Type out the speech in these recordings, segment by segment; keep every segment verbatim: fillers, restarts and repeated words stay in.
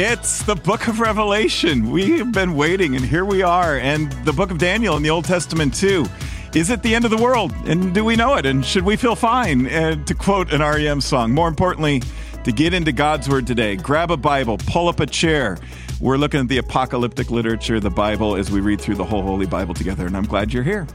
It's the book of Revelation. We have been waiting, and here we are. And the book of Daniel in the Old Testament, too. Is it the end of the world? And do we know it? And should we feel fine? And to quote an R E M song. More importantly, to get into God's Word today, grab a Bible, pull up a chair. We're looking at the apocalyptic literature, the Bible, as we read through the whole Holy Bible together. And I'm glad you're here.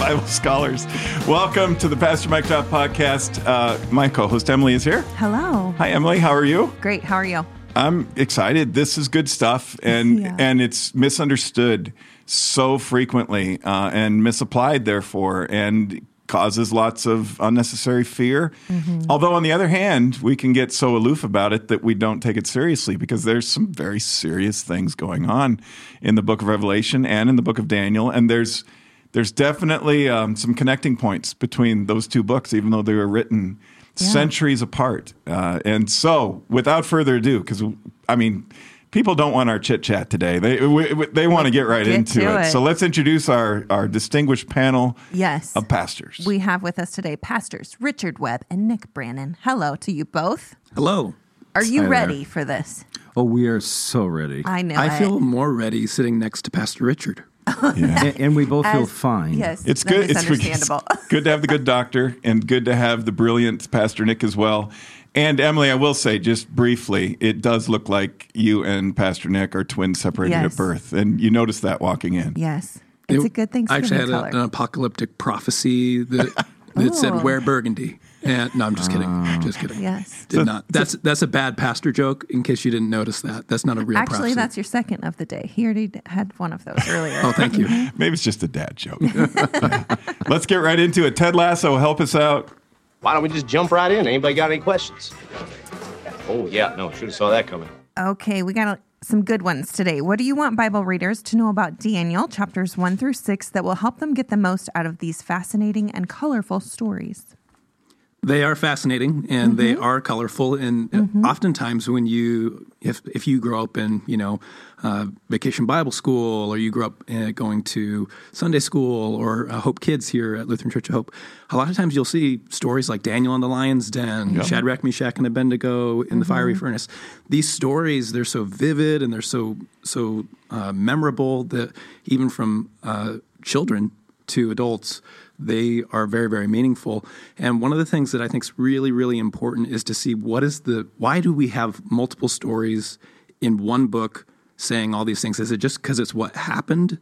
Bible scholars. Welcome to the Pastor Mike Drop Podcast. Uh, my co-host Emily is here. Hello. Hi, Emily. How are you? Great. How are you? I'm excited. This is good stuff, and yeah. and it's misunderstood so frequently uh, and misapplied, therefore, and causes lots of unnecessary fear. Mm-hmm. Although, on the other hand, we can get so aloof about it that we don't take it seriously, because there's some very serious things going on in the book of Revelation and in the book of Daniel, and there's There's definitely um, some connecting points between those two books, even though they were written yeah. centuries apart. Uh, and so, without further ado, because, I mean, people don't want our chit-chat today. They we, we, they want to get right get into it. it. So let's introduce our, our distinguished panel yes. of pastors. We have with us today pastors Richard Webb and Nick Brannen. Hello to you both. Hello. Are you Hi ready there. for this? Oh, we are so ready. I know I it. feel more ready sitting next to Pastor Richard. Yeah. and, and we both As, feel fine. Yes, it's good. It's understandable. It's good to have the good doctor, and good to have the brilliant Pastor Nick as well. And Emily, I will say just briefly, it does look like you and Pastor Nick are twins separated yes. at birth, and you noticed that walking in. Yes, it's it, a good thing. I actually had a, an apocalyptic prophecy that that said, "Wear burgundy." And, no, I'm just kidding. Uh, just kidding. Yes. Did so, not. That's that's a bad pastor joke, in case you didn't notice that. That's not a real Actually, prophecy. That's your second of the day. He already had one of those earlier. Oh, thank you. Maybe it's just a dad joke. yeah. Let's get right into it. Ted Lasso, help us out. Why don't we just jump right in? Anybody got any questions? Oh, yeah. No, should have saw that coming. Okay, we got some good ones today. What do you want Bible readers to know about Daniel, chapters one through six, that will help them get the most out of these fascinating and colorful stories? They are fascinating, and mm-hmm. they are colorful, and mm-hmm. oftentimes when you, if if you grow up in, you know, uh, Vacation Bible School, or you grew up uh, going to Sunday school, or uh, Hope Kids here at Lutheran Church of Hope, a lot of times you'll see stories like Daniel in the Lion's Den, yep. Shadrach, Meshach, and Abednego in mm-hmm. the fiery furnace. These stories, they're so vivid, and they're so, so uh, memorable that even from uh, children to adults, they are very, very meaningful. And one of the things that I think is really, really important is to see what is the, why do we have multiple stories in one book saying all these things? Is it just because it's what happened,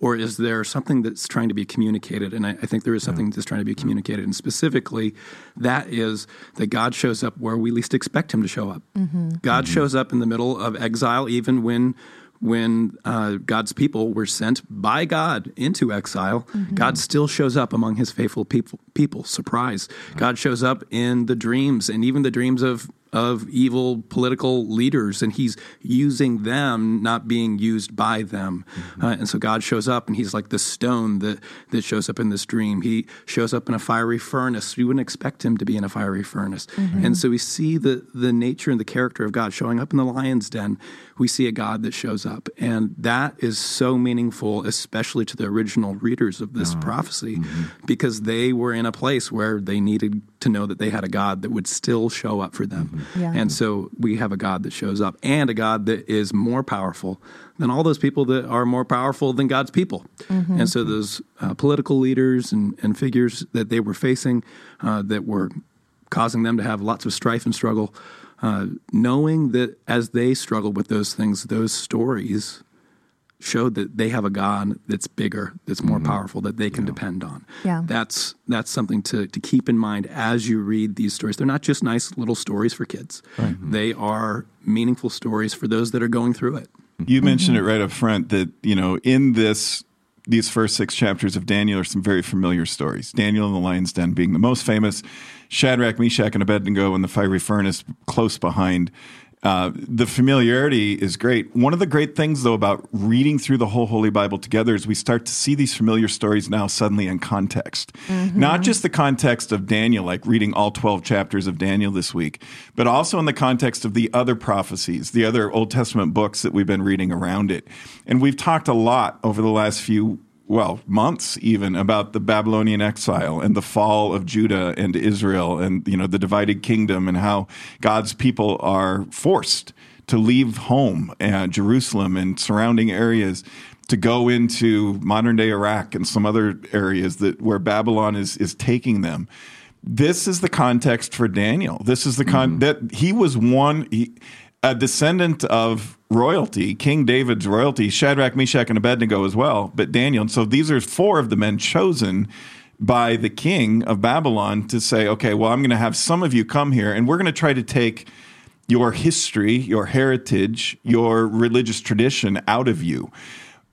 or is there something that's trying to be communicated? And I, I think there is something yeah. that's trying to be communicated. And specifically, that is that God shows up where we least expect him to show up. Mm-hmm. God mm-hmm. shows up in the middle of exile, even when When uh, God's people were sent by God into exile, mm-hmm. God still shows up among his faithful people. people. Surprise. Wow. God shows up in the dreams, and even the dreams of, of evil political leaders, and he's using them, not being used by them. Mm-hmm. Uh, and so God shows up, and he's like the stone that, that shows up in this dream. He shows up in a fiery furnace. We wouldn't expect him to be in a fiery furnace. Mm-hmm. And so we see the, the nature and the character of God showing up in the lion's den. We see a God that shows up, and that is so meaningful, especially to the original readers of this oh. prophecy, mm-hmm. because they were in a place where they needed to know that they had a God that would still show up for them. Mm-hmm. Yeah. And so we have a God that shows up, and a God that is more powerful than all those people that are more powerful than God's people. Mm-hmm. And so those uh, political leaders and, and figures that they were facing uh, that were causing them to have lots of strife and struggle, uh, knowing that as they struggle with those things, those stories showed that they have a God that's bigger, that's more mm-hmm. powerful, that they can yeah. depend on. Yeah. That's that's something to, to keep in mind as you read these stories. They're not just nice little stories for kids. Right. Mm-hmm. They are meaningful stories for those that are going through it. You mentioned mm-hmm. it right up front that, you know, in this these first six chapters of Daniel are some very familiar stories. Daniel in the Lion's Den being the most famous, Shadrach, Meshach, and Abednego in the fiery furnace close behind. Uh, the familiarity is great. One of the great things, though, about reading through the whole Holy Bible together is we start to see these familiar stories now suddenly in context. Mm-hmm. Not just the context of Daniel, like reading all twelve chapters of Daniel this week, but also in the context of the other prophecies, the other Old Testament books that we've been reading around it. And we've talked a lot over the last few well, months even, about the Babylonian exile and the fall of Judah and Israel and, you know, the divided kingdom and how God's people are forced to leave home and Jerusalem and surrounding areas to go into modern-day Iraq and some other areas that where Babylon is is taking them. This is the context for Daniel. This is the con- mm-hmm. that he was one... He, a descendant of royalty, King David's royalty, Shadrach, Meshach, and Abednego as well, but Daniel. And so these are four of the men chosen by the king of Babylon to say, okay, well, I'm going to have some of you come here, and we're going to try to take your history, your heritage, your religious tradition out of you.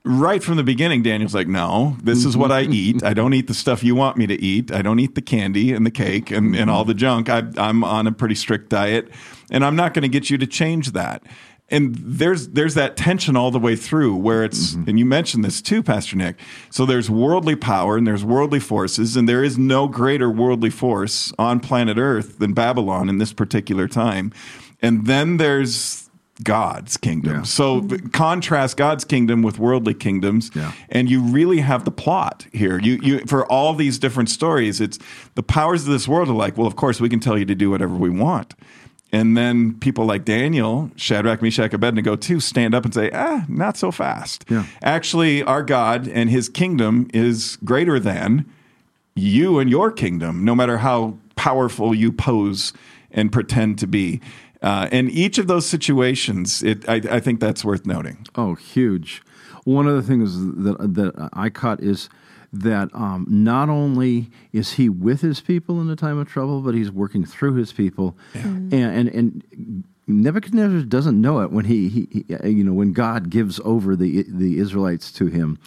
Right from the beginning, Daniel's like, no, this is what I eat. I don't eat the stuff you want me to eat. I don't eat the candy and the cake and, and all the junk. I, I'm on a pretty strict diet, and I'm not going to get you to change that. And there's there's that tension all the way through where it's, mm-hmm. and you mentioned this too, Pastor Nick, so there's worldly power and there's worldly forces, and there is no greater worldly force on planet Earth than Babylon in this particular time. And then there's God's kingdom. Yeah. So contrast God's kingdom with worldly kingdoms, yeah. and you really have the plot here. You, you for all these different stories, it's the powers of this world are like, well, of course, we can tell you to do whatever we want. And then people like Daniel, Shadrach, Meshach, Abednego, too, stand up and say, ah, not so fast. Yeah. Actually, our God and his kingdom is greater than you and your kingdom, no matter how powerful you pose and pretend to be. Uh, and each of those situations, it, I, I think that's worth noting. Oh, huge. One of the things that, that I caught is that um, not only is he with his people in a time of trouble, but he's working through his people. Yeah. Mm-hmm. And, and, and Nebuchadnezzar doesn't know it when he, he, he, you know, when God gives over the the Israelites to him.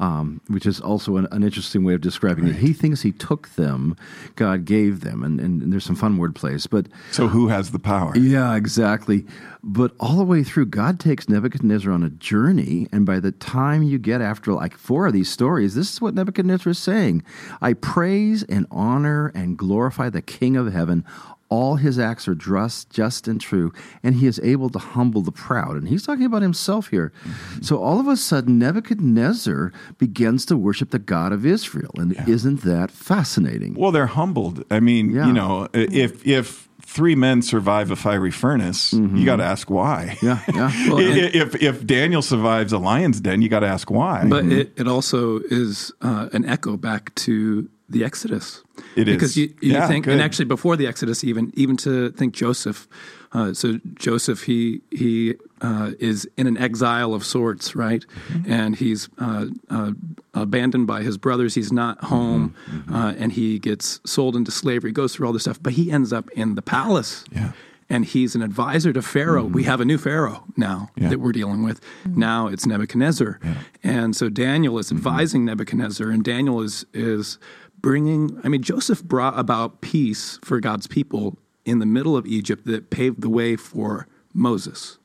Um, which is also an, an interesting way of describing right. it. He thinks he took them, God gave them, and, and there's some fun word plays. But so who has the power? Yeah, exactly. But all the way through, God takes Nebuchadnezzar on a journey, and by the time you get after like four of these stories, this is what Nebuchadnezzar is saying. I praise and honor and glorify the King of heaven. All his acts are just, just and true, and he is able to humble the proud. And he's talking about himself here. Mm-hmm. So all of a sudden, Nebuchadnezzar begins to worship the God of Israel, and yeah. isn't that fascinating? Well, they're humbled. I mean, yeah. you know, if if three men survive a fiery furnace, mm-hmm. you got to ask why. Yeah, yeah. Well, if if Daniel survives a lion's den, you got to ask why. But mm-hmm. it, it also is uh, an echo back to the Exodus. It is. Because you, you yeah, think, good. and actually before the Exodus even, even to think Joseph. Uh, so Joseph, he he uh, is in an exile of sorts, right? Mm-hmm. And he's uh, uh, abandoned by his brothers. He's not home, mm-hmm. uh, and he gets sold into slavery, goes through all this stuff, but he ends up in the palace. Yeah. And he's an advisor to Pharaoh. Mm-hmm. We have a new Pharaoh now yeah. that we're dealing with. Mm-hmm. Now it's Nebuchadnezzar. Yeah. And so Daniel is advising mm-hmm. Nebuchadnezzar, and Daniel is is bringing, I mean, Joseph brought about peace for God's people in the middle of Egypt that paved the way for Moses,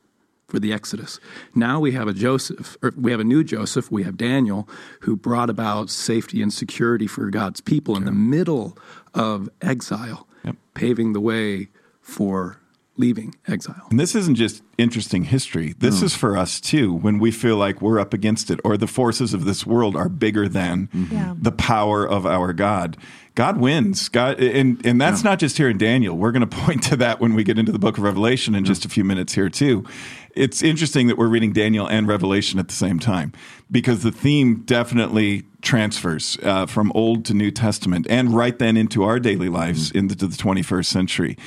for the Exodus. Now we have a Joseph, or we have a new Joseph, we have Daniel, who brought about safety and security for God's people sure. in the middle of exile, yep. paving the way for leaving exile. And this isn't just interesting history. This no. is for us, too, when we feel like we're up against it or the forces of this world are bigger than mm-hmm. yeah. the power of our God. God wins. God, and, and that's yeah. not just here in Daniel. We're going to point to that when we get into the book of Revelation in yeah. just a few minutes here, too. It's interesting that we're reading Daniel and Revelation at the same time because the theme definitely transfers uh, from Old to New Testament and right then into our daily lives mm-hmm. into the twenty-first century.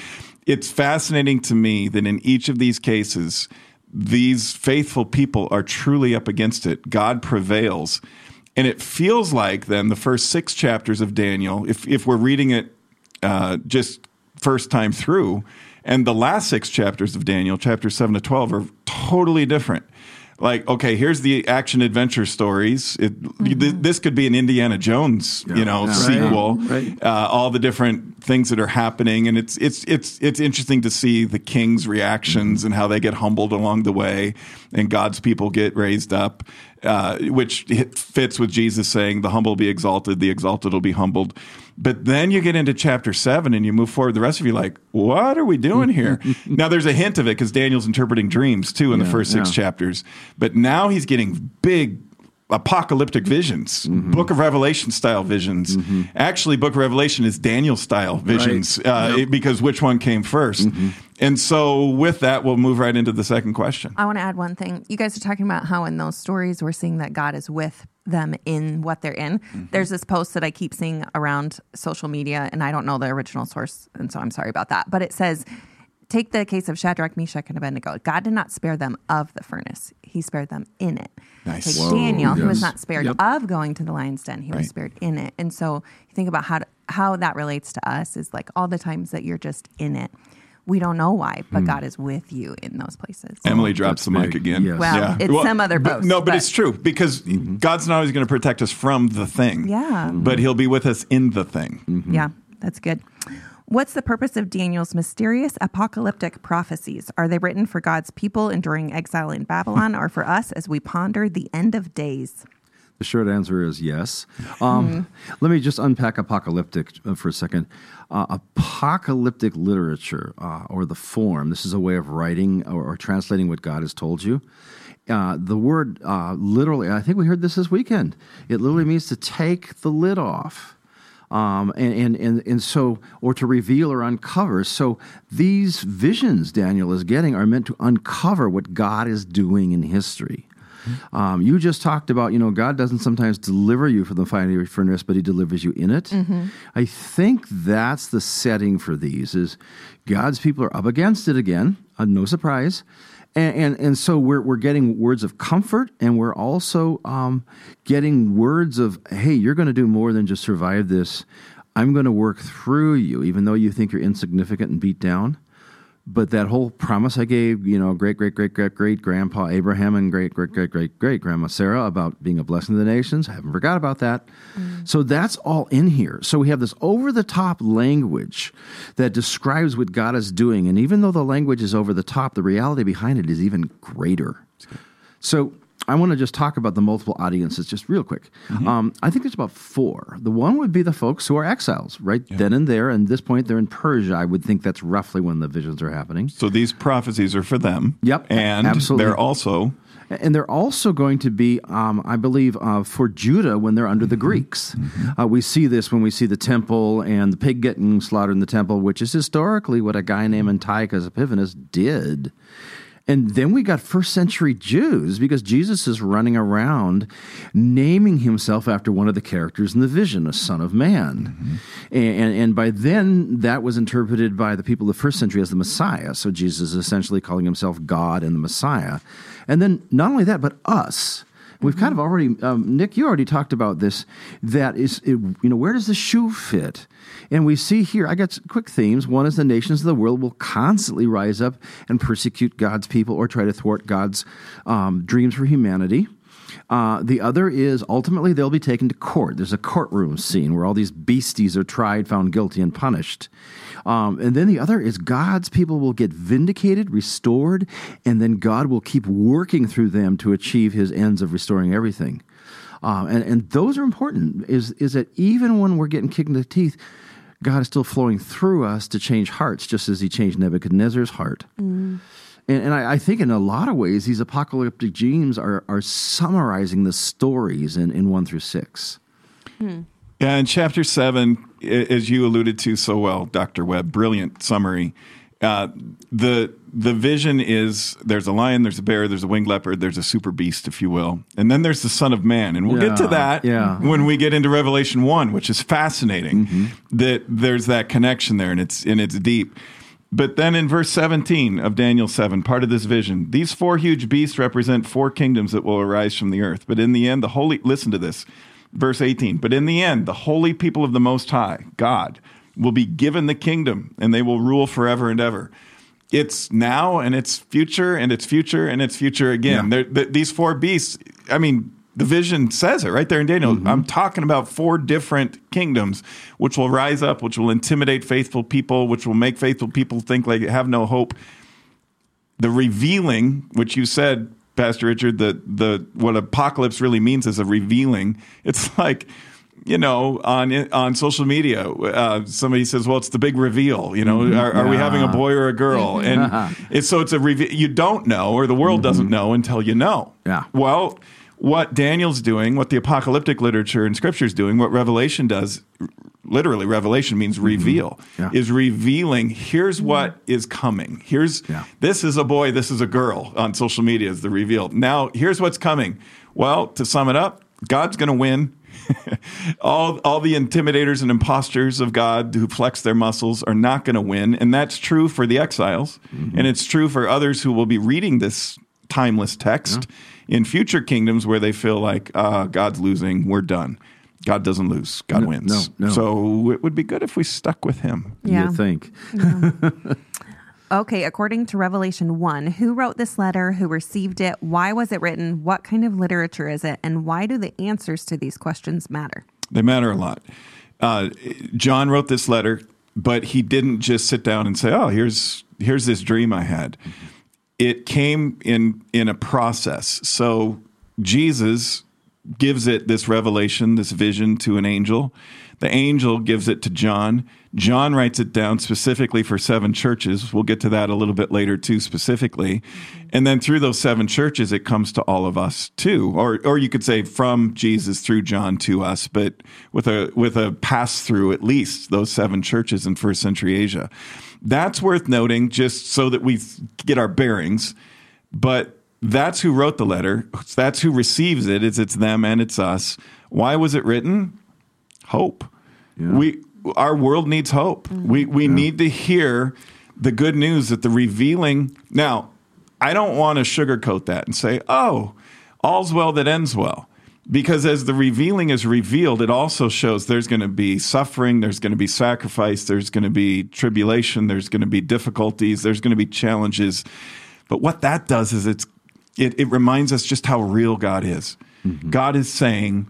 It's fascinating to me that in each of these cases, these faithful people are truly up against it. God prevails. And it feels like then the first six chapters of Daniel, if if we're reading it uh, just first time through, and the last six chapters of Daniel, chapters seven to twelve, are totally different. like, okay, here's the action adventure stories. It, mm-hmm. th- this could be an Indiana Jones, yeah. you know, yeah. sequel. Right. Right. Uh, all the different things that are happening, and it's it's it's it's interesting to see the king's reactions mm-hmm. and how they get humbled along the way, and God's people get raised up, uh, which fits with Jesus saying, "The humble be exalted, the exalted will be humbled." But then you get into chapter seven and you move forward. The rest of you like, what are we doing here? Now, there's a hint of it because Daniel's interpreting dreams, too, in yeah, the first six yeah. chapters. But now he's getting big apocalyptic visions, mm-hmm. Book of Revelation style visions. Mm-hmm. Actually, Book of Revelation is Daniel style visions right. uh, yep. because which one came first? Mm-hmm. And so with that, we'll move right into the second question. I want to add one thing. You guys are talking about how in those stories we're seeing that God is with them in what they're in. Mm-hmm. There's this post that I keep seeing around social media, and I don't know the original source, and so I'm sorry about that. But it says, take the case of Shadrach, Meshach, and Abednego. God did not spare them of the furnace. He spared them in it. Nice. Like Whoa, Daniel, yes. who was not spared yep. of going to the lion's den, he right. was spared in it. And so you think about how to, how that relates to us is like all the times that you're just in it. We don't know why, but hmm. God is with you in those places. Emily drops That's the mic big. Again. Yes. Well, yeah. it's well, some other post. But, no, but, but it's true because mm-hmm. God's not always going to protect us from the thing. Yeah. Mm-hmm. But he'll be with us in the thing. Mm-hmm. Yeah. That's good. What's the purpose of Daniel's mysterious apocalyptic prophecies? Are they written for God's people enduring exile in Babylon or for us as we ponder the end of days? The short answer is yes. Um, mm. Let me just unpack apocalyptic for a second. Uh, apocalyptic literature uh, or the form, this is a way of writing or, or translating what God has told you. Uh, the word uh, literally, I think we heard this this weekend, it literally means to take the lid off. Um, and, and, and, and so, or to reveal or uncover. So these visions Daniel is getting are meant to uncover what God is doing in history. Um, you just talked about, you know, God doesn't sometimes deliver you from the fiery furnace, but he delivers you in it. Mm-hmm. I think that's the setting for these is God's people are up against it again, uh, no surprise. And, and and so we're we're getting words of comfort, and we're also um, getting words of, hey, you're going to do more than just survive this. I'm going to work through you, even though you think you're insignificant and beat down. But that whole promise I gave, you know, great, great, great, great, great grandpa Abraham and great, great, great, great, great grandma Sarah about being a blessing to the nations, I haven't forgot about that. Mm. So that's all in here. So we have this over-the-top language that describes what God is doing. And even though the language is over the top, the reality behind it is even greater. So I want to just talk about the multiple audiences just real quick. Mm-hmm. Um, I think there's about four. The one would be the folks who are exiles, right yeah. then and there. And at this point, they're in Persia. I would think that's roughly when the visions are happening. So these prophecies are for them. Yep. And absolutely. They're also... And they're also going to be, um, I believe, uh, for Judah when they're under the Greeks. Mm-hmm. Uh, we see this when we see the temple and the pig getting slaughtered in the temple, which is historically what a guy named Antiochus Epiphanes did. And then we got first century Jews because Jesus is running around naming himself after one of the characters in the vision, a son of man. Mm-hmm. And, and by then, that was interpreted by the people of the first century as the Messiah. So Jesus is essentially calling himself God and the Messiah. And then not only that, but us. We've kind of already, um, Nick, you already talked about this, that is, it, you know, where does the shoe fit? And we see here, I got quick themes. One is the nations of the world will constantly rise up and persecute God's people or try to thwart God's um, dreams for humanity. Uh, the other is ultimately they'll be taken to court. There's a courtroom scene where all these beasties are tried, found guilty, and punished. Um, and then the other is God's people will get vindicated, restored, and then God will keep working through them to achieve his ends of restoring everything. Um, and, and those are important, is, is that even when we're getting kicked in the teeth, God is still flowing through us to change hearts, just as he changed Nebuchadnezzar's heart. Mm. And, and I, I think in a lot of ways, these apocalyptic dreams are are summarizing the stories in, in one through six. Hmm. Yeah, in chapter seven, as you alluded to so well, Doctor Webb, brilliant summary. Uh, the the vision is there's a lion, there's a bear, there's a winged leopard, there's a super beast, if you will. And then there's the Son of Man. And we'll yeah, get to that yeah. when we get into Revelation one, which is fascinating, mm-hmm. that there's that connection there, and it's and it's deep. But then in verse seventeen of Daniel seven, part of this vision, these four huge beasts represent four kingdoms that will arise from the earth. But in the end, the holy, listen to this, verse eighteen, but in the end, the holy people of the Most High, God, will be given the kingdom, and they will rule forever and ever. it's now and it's future and it's future and it's future again. Yeah. Th- these four beasts, I mean, the vision says it right there in Daniel. Mm-hmm. I'm talking about four different kingdoms which will rise up, which will intimidate faithful people, which will make faithful people think like they have no hope. The revealing, which you said, Pastor Richard, the the what apocalypse really means is a revealing. It's like, you know, on on social media, uh, somebody says, "Well, it's the big reveal." You know, mm-hmm. are, are yeah. we having a boy or a girl? And it's, so it's a reveal. You don't know, or the world mm-hmm. doesn't know until you know. Yeah. Well, what Daniel's doing, what the apocalyptic literature and Scripture is doing, what Revelation does, literally Revelation means reveal, mm-hmm. yeah. is revealing here's what is coming. Here's yeah. this is a boy, this is a girl on social media is the reveal. Now, here's what's coming. Well, to sum it up, God's going to win. all all the intimidators and imposters of God who flex their muscles are not going to win, and that's true for the exiles, mm-hmm. and it's true for others who will be reading this timeless text yeah. in future kingdoms where they feel like, uh, God's losing, we're done. God doesn't lose. God no, wins. No, no. So it would be good if we stuck with him. Yeah. You think. Yeah. Okay, according to Revelation one, who wrote this letter? Who received it? Why was it written? What kind of literature is it? And why do the answers to these questions matter? They matter a lot. Uh, John wrote this letter, but he didn't just sit down and say, oh, here's here's this dream I had. It came in in a process. So Jesus gives it this revelation, this vision to an angel. The angel gives it to John. John writes it down specifically for seven churches. We'll get to that a little bit later too, specifically. And then through those seven churches, it comes to all of us too. Or or you could say from Jesus through John to us, but with a with a pass-through at least those seven churches in first century Asia. That's worth noting just so that we get our bearings. But that's who wrote the letter. That's who receives it. It's, it's them and it's us. Why was it written? Hope. Yeah. We our world needs hope. Mm-hmm. We we yeah. need to hear the good news that the revealing. Now, I don't want to sugarcoat that and say, "Oh, all's well that ends well." Because as the revealing is revealed, it also shows there's going to be suffering, there's going to be sacrifice, there's going to be tribulation, there's going to be difficulties, there's going to be challenges. But what that does is it's It, it reminds us just how real God is. Mm-hmm. God is saying,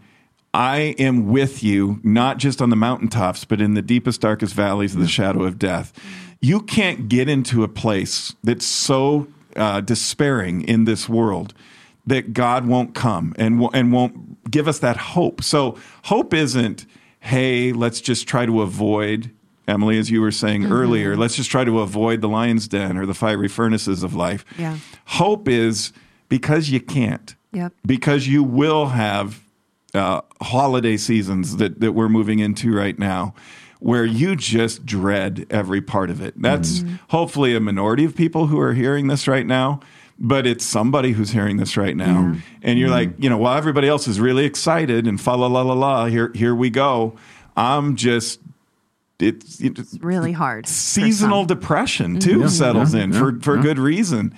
I am with you, not just on the mountaintops, but in the deepest, darkest valleys of the shadow of death. You can't get into a place that's so uh, despairing in this world that God won't come and, w- and won't give us that hope. So hope isn't, hey, let's just try to avoid, Emily, as you were saying mm-hmm. earlier, let's just try to avoid the lion's den or the fiery furnaces of life. Yeah. Hope is, because you can't, yep. because you will have uh, holiday seasons that, that we're moving into right now where you just dread every part of it. That's mm-hmm. hopefully a minority of people who are hearing this right now, but it's somebody who's hearing this right now. Mm-hmm. And you're mm-hmm. like, you know, while everybody else is really excited and fa la la la la, here, here we go, I'm just... It's, it's, it's really hard. Seasonal depression, too, mm-hmm. settles yeah, in yeah, for, for yeah. good reason.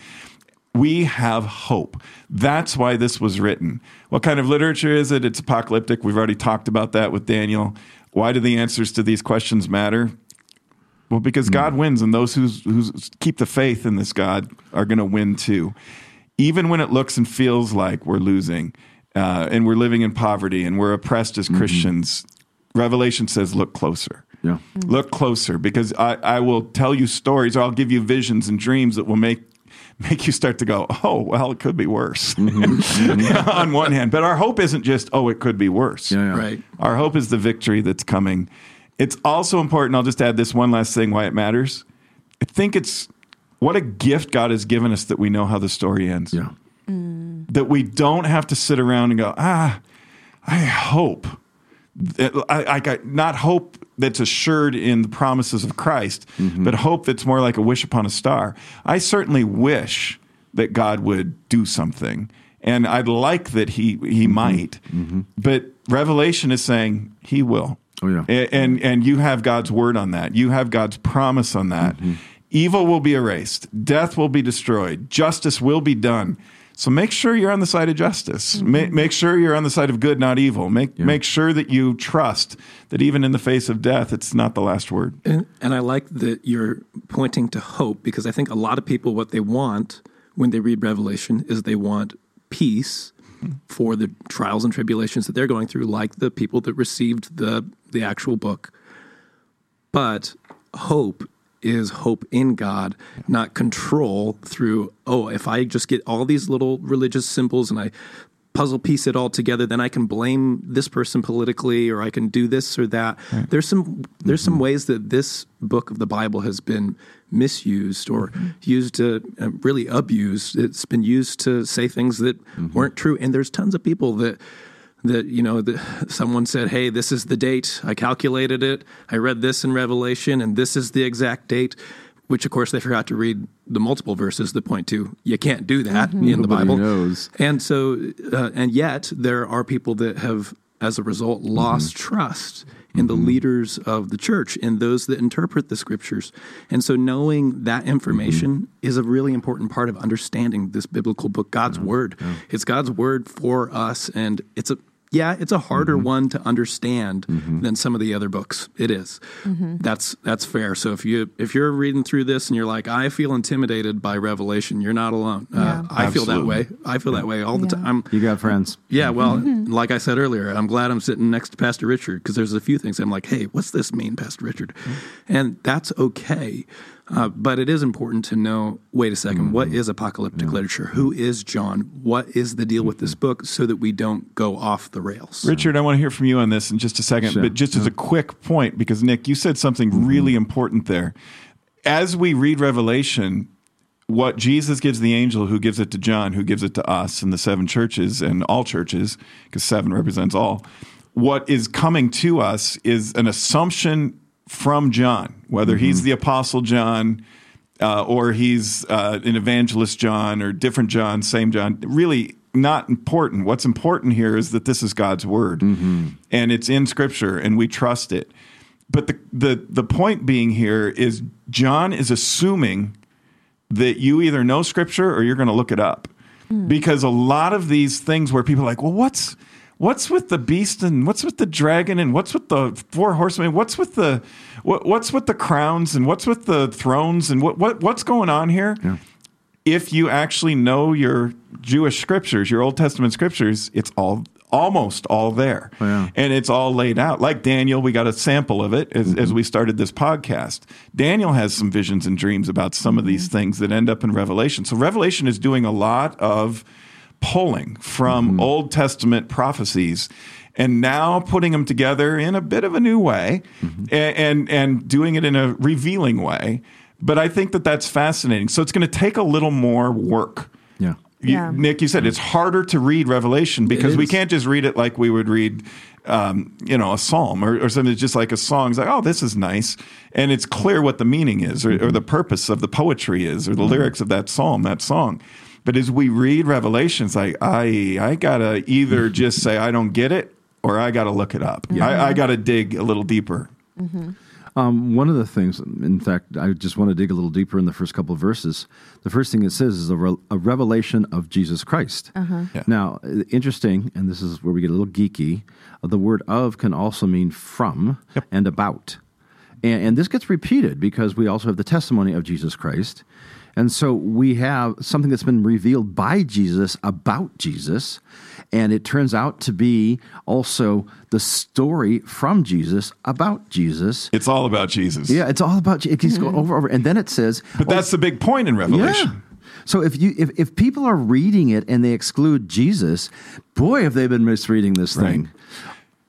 We have hope. That's why this was written. What kind of literature is it? It's apocalyptic. We've already talked about that with Daniel. Why do the answers to these questions matter? Well, because mm. God wins, and those who who's keep the faith in this God are going to win, too. Even when it looks and feels like we're losing, uh, and we're living in poverty, and we're oppressed as mm-hmm. Christians, Revelation says, look closer. Yeah. Mm-hmm. Look closer, because I, I will tell you stories, or I'll give you visions and dreams that will make make you start to go, oh, well, it could be worse mm-hmm. on one hand. But our hope isn't just, oh, it could be worse. Yeah, yeah. Right. Our hope is the victory that's coming. It's also important, I'll just add this one last thing, why it matters. I think it's what a gift God has given us that we know how the story ends. Yeah. Mm. That we don't have to sit around and go, ah, I hope. I, I got not hope that's assured in the promises of Christ, mm-hmm. but hope that's more like a wish upon a star. I certainly wish that God would do something, and I'd like that he he might, mm-hmm. but Revelation is saying he will. Oh, yeah. And, and, and you have God's word on that. You have God's promise on that. Mm-hmm. Evil will be erased. Death will be destroyed. Justice will be done. So make sure you're on the side of justice. Mm-hmm. Make, make sure you're on the side of good, not evil. Make yeah. make sure that you trust that even in the face of death, it's not the last word. And, and I like that your pointing to hope, because I think a lot of people, what they want when they read Revelation is they want peace for the trials and tribulations that they're going through, like the people that received the, the actual book. But hope is hope in God, not control through, oh, if I just get all these little religious symbols and I puzzle piece it all together, then I can blame this person politically, or I can do this or that. Right. There's some there's mm-hmm. some ways that this book of the Bible has been misused or mm-hmm. used to uh, really abused. It's been used to say things that mm-hmm. weren't true. And there's tons of people that, that you know, that someone said, hey, this is the date. I calculated it. I read this in Revelation, and this is the exact date. Which, of course, they forgot to read the multiple verses that point to, you can't do that mm-hmm. in the Bible. Nobody knows. And so, uh, and yet, there are people that have, as a result, lost mm-hmm. trust in mm-hmm. the leaders of the church and those that interpret the scriptures. And so knowing that information mm-hmm. is a really important part of understanding this biblical book, God's mm-hmm. Word. Mm-hmm. It's God's Word for us, and it's a Yeah, it's a harder mm-hmm. one to understand mm-hmm. than some of the other books. It is. Mm-hmm. That's that's fair. So if you if you're reading through this and you're like, I feel intimidated by Revelation, you're not alone. Yeah. Uh, I feel that way. I feel yeah. that way all the yeah. time. You got friends. Yeah. Well, mm-hmm. like I said earlier, I'm glad I'm sitting next to Pastor Richard, because there's a few things I'm like, hey, what's this mean, Pastor Richard? Mm-hmm. And that's okay. Uh, but it is important to know, wait a second, mm-hmm. what is apocalyptic yeah. literature? Who is John? What is the deal with this book, so that we don't go off the rails? Richard, I want to hear from you on this in just a second, sure. but just yeah. as a quick point, because Nick, you said something mm-hmm. really important there. As we read Revelation, what Jesus gives the angel who gives it to John, who gives it to us and the seven churches and all churches, because seven represents all, what is coming to us is an assumption from John, whether mm-hmm. he's the Apostle John uh, or he's uh, an evangelist John or different John, same John, really not important. What's important here is that this is God's Word mm-hmm. and it's in Scripture and we trust it. But the, the, the point being here is John is assuming that you either know Scripture or you're going to look it up. Mm. Because a lot of these things where people are like, well, what's... What's with the beast and what's with the dragon and what's with the four horsemen? What's with the what, what's with the crowns and what's with the thrones and what what what's going on here? Yeah. If you actually know your Jewish scriptures, your Old Testament scriptures, it's all almost all there, oh, yeah. and it's all laid out. Like Daniel, we got a sample of it as, mm-hmm. as we started this podcast. Daniel has some visions and dreams about some mm-hmm. of these things that end up in Revelation. So Revelation is doing a lot of pulling from mm-hmm. Old Testament prophecies and now putting them together in a bit of a new way mm-hmm. and, and and doing it in a revealing way. But I think that that's fascinating. So it's going to take a little more work. Yeah. You, yeah. Nick, you said it's harder to read Revelation because we can't just read it like we would read, um, you know, a psalm or, or something. It's just like a song. It's like, oh, this is nice. And it's clear what the meaning is or, mm-hmm. or the purpose of the poetry is or the mm-hmm. lyrics of that psalm, that song. But as we read Revelation, it's like, I, I got to either just say I don't get it or I got to look it up. Mm-hmm. I, I got to dig a little deeper. Mm-hmm. Um, one of the things, in fact, I just want to dig a little deeper in the first couple of verses. The first thing it says is a, re- a revelation of Jesus Christ. Uh-huh. Yeah. Now, interesting, and this is where we get a little geeky, uh, the word of can also mean from yep. and about. And, and this gets repeated because we also have the testimony of Jesus Christ. And so we have something that's been revealed by Jesus about Jesus, and it turns out to be also the story from Jesus about Jesus. It's all about Jesus. Yeah, it's all about Jesus. It keeps going over and over. And then it says... But that's oh, the big point in Revelation. Yeah. So if you if, if people are reading it and they exclude Jesus, boy, have they been misreading this right. thing.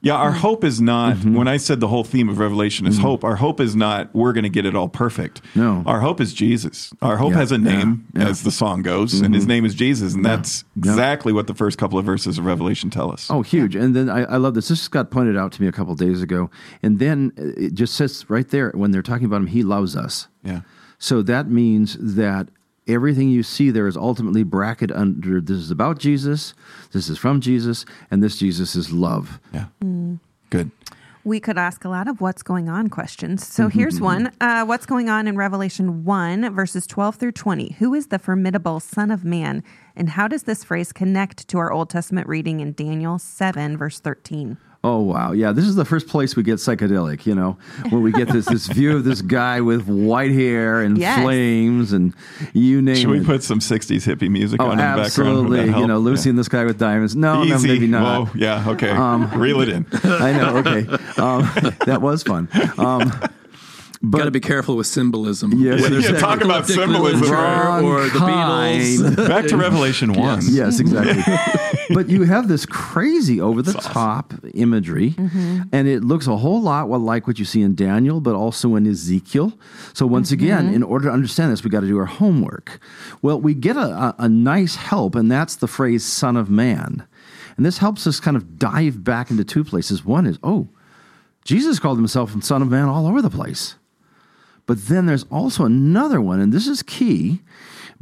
Yeah, our hope is not, mm-hmm. when I said the whole theme of Revelation is mm-hmm. hope, our hope is not we're going to get it all perfect. No. Our hope is Jesus. Our hope yeah, has a name, yeah, yeah. as the song goes, mm-hmm. and his name is Jesus, and yeah, that's exactly yeah. what the first couple of verses of Revelation tell us. Oh, huge. Yeah. And then I, I love this. This got pointed out to me a couple of days ago, and then it just says right there, when they're talking about him, he loves us. Yeah. So that means that everything you see there is ultimately bracketed under this is about Jesus, this is from Jesus, and this Jesus is love. Yeah. Mm. Good. We could ask a lot of what's going on questions. So mm-hmm, here's mm-hmm. one. Uh, what's going on in Revelation one, verses twelve through twenty? Who is the formidable Son of Man? And how does this phrase connect to our Old Testament reading in Daniel seven, verse thirteen? Oh, wow. Yeah, this is the first place we get psychedelic, you know, where we get this this view of this guy with white hair and yes. flames and you name it. Should we it. put some sixties hippie music oh, on in the background? Absolutely. You know, Lucy yeah. and this guy with diamonds. No, no, maybe not. Whoa. Yeah, okay. Um, Reel it in. I know, okay. Um, that was fun. Um, but, gotta be careful with symbolism. Yes, yeah, exactly. Talk about symbolism or, or the Beatles. Back to Revelation one. Yes, yes exactly. But you have this crazy over-the-top awesome. imagery, mm-hmm. and it looks a whole lot like what you see in Daniel, but also in Ezekiel. So once mm-hmm. again, in order to understand this, we got to do our homework. Well, we get a, a, a nice help, and that's the phrase "Son of Man," and this helps us kind of dive back into two places. One is, oh, Jesus called himself Son of Man all over the place. But then there's also another one, and this is key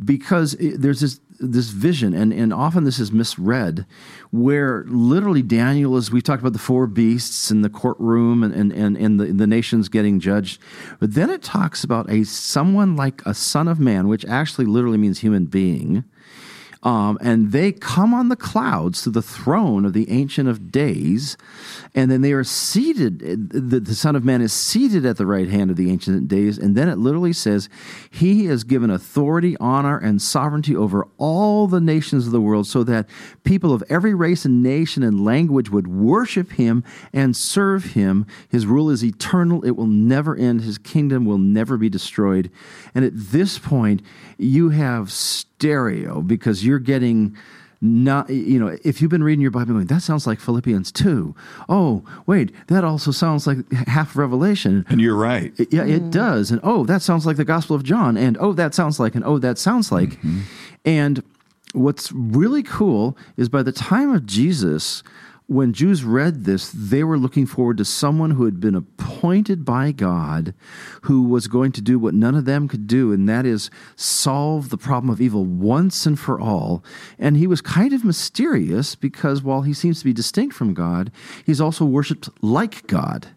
because it, there's this this vision, and, and often this is misread, where literally Daniel is, we've talked about the four beasts and the courtroom and, and, and, and the, the nations getting judged. But then it talks about a someone like a son of man, which actually literally means human being, Um, and they come on the clouds to the throne of the Ancient of Days, and then they are seated, the, the Son of Man is seated at the right hand of the Ancient of Days, and then it literally says, he is given authority, honor, and sovereignty over all the nations of the world so that people of every race and nation and language would worship him and serve him. His rule is eternal. It will never end. His kingdom will never be destroyed. And at this point, you have stereo, because you're getting, not, you know, if you've been reading your Bible, going, that sounds like Philippians two. Oh, wait, that also sounds like half Revelation. And you're right. Yeah, it mm. does. And oh, that sounds like the Gospel of John. And oh, that sounds like, and oh, that sounds like. Mm-hmm. And what's really cool is by the time of Jesus, when Jews read this, they were looking forward to someone who had been appointed by God, who was going to do what none of them could do, and that is solve the problem of evil once and for all. And he was kind of mysterious because while he seems to be distinct from God, he's also worshipped like God.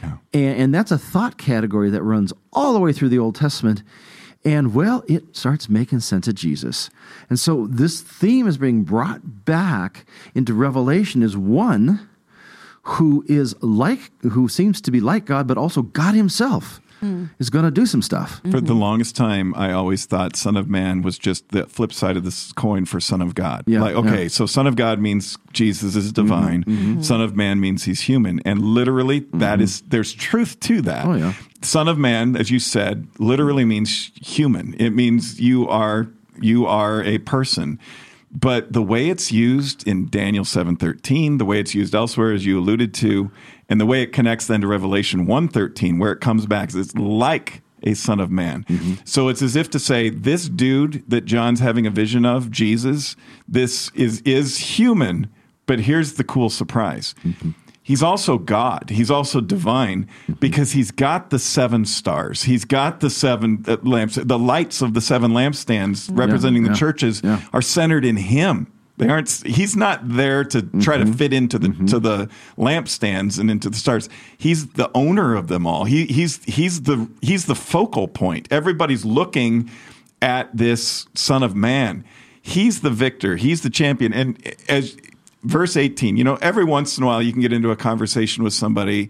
Yeah. And, and that's a thought category that runs all the way through the Old Testament. And, well, it starts making sense to Jesus. And so this theme is being brought back into Revelation as one who is like, who seems to be like God, but also God himself mm. is going to do some stuff. For mm-hmm. the longest time, I always thought Son of Man was just the flip side of this coin for Son of God. Yeah, like, okay, yeah. so Son of God means Jesus is divine. Mm-hmm, mm-hmm. Son of Man means he's human. And literally, mm-hmm. that is, there's truth to that. Oh, yeah. Son of Man, as you said, literally means human. It means you are you are a person. But the way it's used in Daniel seven thirteen, the way it's used elsewhere, as you alluded to, and the way it connects then to Revelation one thirteen, where it comes back, it's like a son of man. Mm-hmm. So it's as if to say, this dude that John's having a vision of, Jesus, this is is human, but here's the cool surprise. Mm-hmm. He's also God. He's also divine because he's got the seven stars. He's got the seven lamps. The lights of the seven lampstands representing yeah, the yeah, churches yeah. are centered in him. They aren't. He's not there to try mm-hmm. to fit into the mm-hmm. to the lampstands and into the stars. He's the owner of them all. He he's he's the he's the focal point. Everybody's looking at this Son of Man. He's the victor. He's the champion. And as verse eighteen, you know, every once in a while you can get into a conversation with somebody,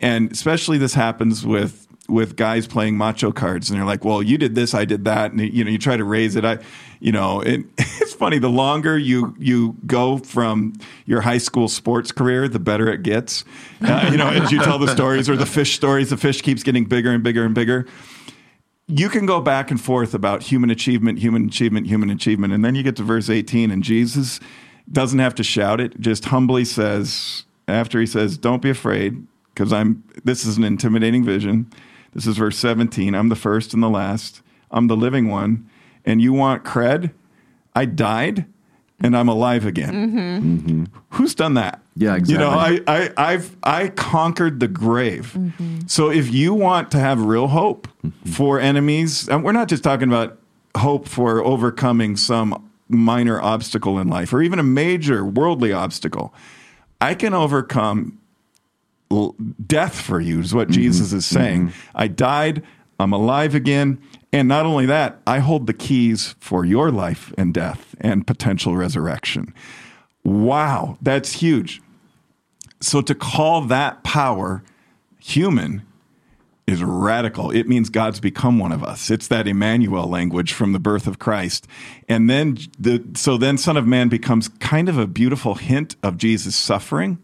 and especially this happens with with guys playing macho cards, and they're like, well, you did this, I did that, and, you know, you try to raise it. I, you know, it, it's funny. The longer you you go from your high school sports career, the better it gets. Uh, you know, as you tell the stories or the fish stories, the fish keeps getting bigger and bigger and bigger. You can go back and forth about human achievement, human achievement, human achievement, and then you get to verse eighteen, and Jesus doesn't have to shout it, just humbly says, after he says, don't be afraid, because I'm. This is an intimidating vision. This is verse seventeen. I'm the first and the last. I'm the living one. And you want cred? I died, and I'm alive again. Mm-hmm. Mm-hmm. Who's done that? Yeah, exactly. You know, I, I, I've, I conquered the grave. Mm-hmm. So if you want to have real hope mm-hmm. for enemies, and we're not just talking about hope for overcoming some minor obstacle in life, or even a major worldly obstacle. I can overcome l- death for you, is what mm-hmm. Jesus is saying. Mm-hmm. I died, I'm alive again, and not only that, I hold the keys for your life and death and potential resurrection. Wow, that's huge. So to call that power human is radical. It means God's become one of us. It's that Emmanuel language from the birth of Christ. And then the so then Son of Man becomes kind of a beautiful hint of Jesus' suffering,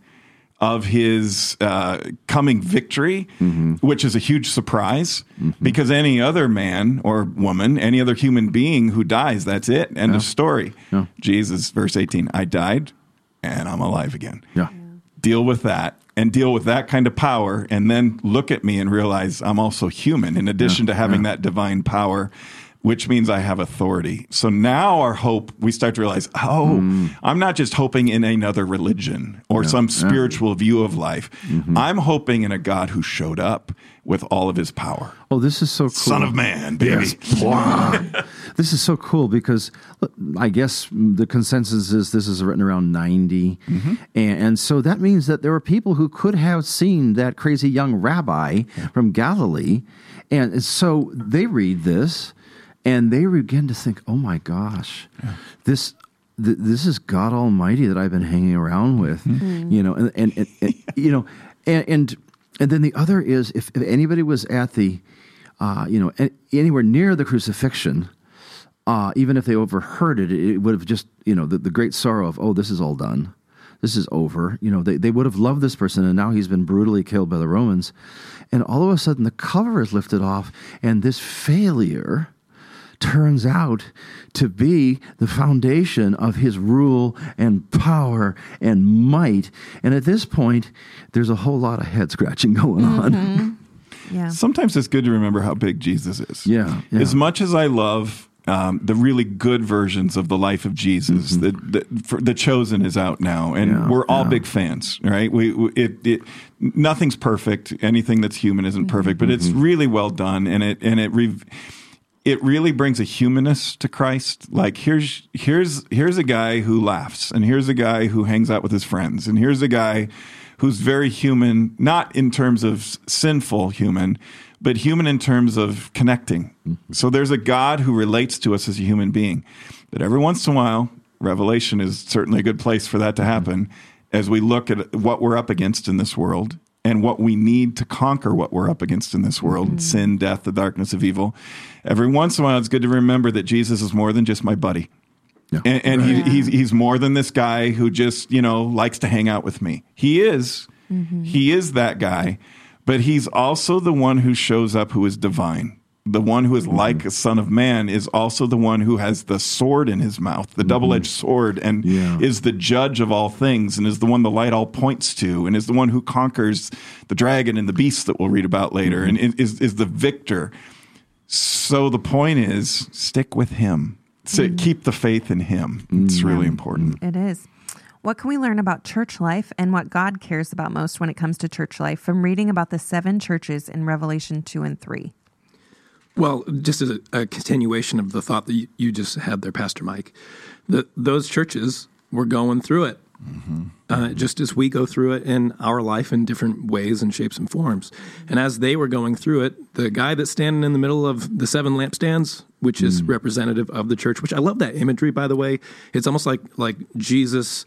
of his uh, coming victory, mm-hmm. which is a huge surprise, mm-hmm. because any other man or woman, any other human being who dies, that's it, end yeah. of story. Yeah. Jesus, verse eighteen, I died and I'm alive again. Yeah. Deal with that. And deal with that kind of power, and then look at me and realize I'm also human, in addition yeah, to having yeah. that divine power, which means I have authority. So now our hope, we start to realize, oh, mm. I'm not just hoping in another religion or yeah, some spiritual yeah. view of life. Mm-hmm. I'm hoping in a God who showed up with all of his power. Oh, this is so cool. Son of Man, baby. Yes. This is so cool because I guess the consensus is this is written around ninety. Mm-hmm. And, and so that means that there were people who could have seen that crazy young rabbi yeah. from Galilee. And so they read this and they begin to think, oh my gosh, yeah. this th- this is God Almighty that I've been hanging around with. Mm-hmm. You know, and, and, and, and you know, and, and And then the other is, if, if anybody was at the, uh, you know, any, anywhere near the crucifixion, uh, even if they overheard it, it would have just, you know, the, the great sorrow of, oh, this is all done. This is over. You know, they, they would have loved this person, and now he's been brutally killed by the Romans. And all of a sudden, the cover is lifted off, and this failure turns out to be the foundation of his rule and power and might. And at this point, there's a whole lot of head scratching going on. Mm-hmm. Yeah. Sometimes it's good to remember how big Jesus is. Yeah. yeah. As much as I love um, the really good versions of the life of Jesus, mm-hmm. the, the, for, the Chosen is out now, and yeah, we're all yeah. big fans, right? We, we it, it nothing's perfect. Anything that's human isn't perfect, mm-hmm. but it's really well done, and it and it. Re- It really brings a humanness to Christ. Like here's here's here's a guy who laughs, and here's a guy who hangs out with his friends, and here's a guy who's very human, not in terms of sinful human, but human in terms of connecting. So there's a God who relates to us as a human being. But every once in a while, Revelation is certainly a good place for that to happen, as we look at what we're up against in this world, and what we need to conquer what we're up against in this world, mm-hmm. sin, death, the darkness of evil. Every once in a while, it's good to remember that Jesus is more than just my buddy. Yeah. And, and right. he, he's, he's more than this guy who just, you know, likes to hang out with me. He is. Mm-hmm. He is that guy. But he's also the one who shows up who is divine. The one who is mm-hmm. like a son of man is also the one who has the sword in his mouth, the mm-hmm. double-edged sword, and yeah. is the judge of all things, and is the one the light all points to, and is the one who conquers the dragon and the beast that we'll read about later, mm-hmm. and is, is the victor. So the point is, stick with him. So mm-hmm. keep the faith in him. It's yeah. really important. It is. What can we learn about church life and what God cares about most when it comes to church life from reading about the seven churches in Revelation two and three? Well, just as a, a continuation of the thought that you, you just had there, Pastor Mike, that those churches were going through it, mm-hmm. uh, just as we go through it in our life in different ways and shapes and forms. And as they were going through it, the guy that's standing in the middle of the seven lampstands, which is mm. representative of the church, which I love that imagery, by the way. It's almost like like Jesus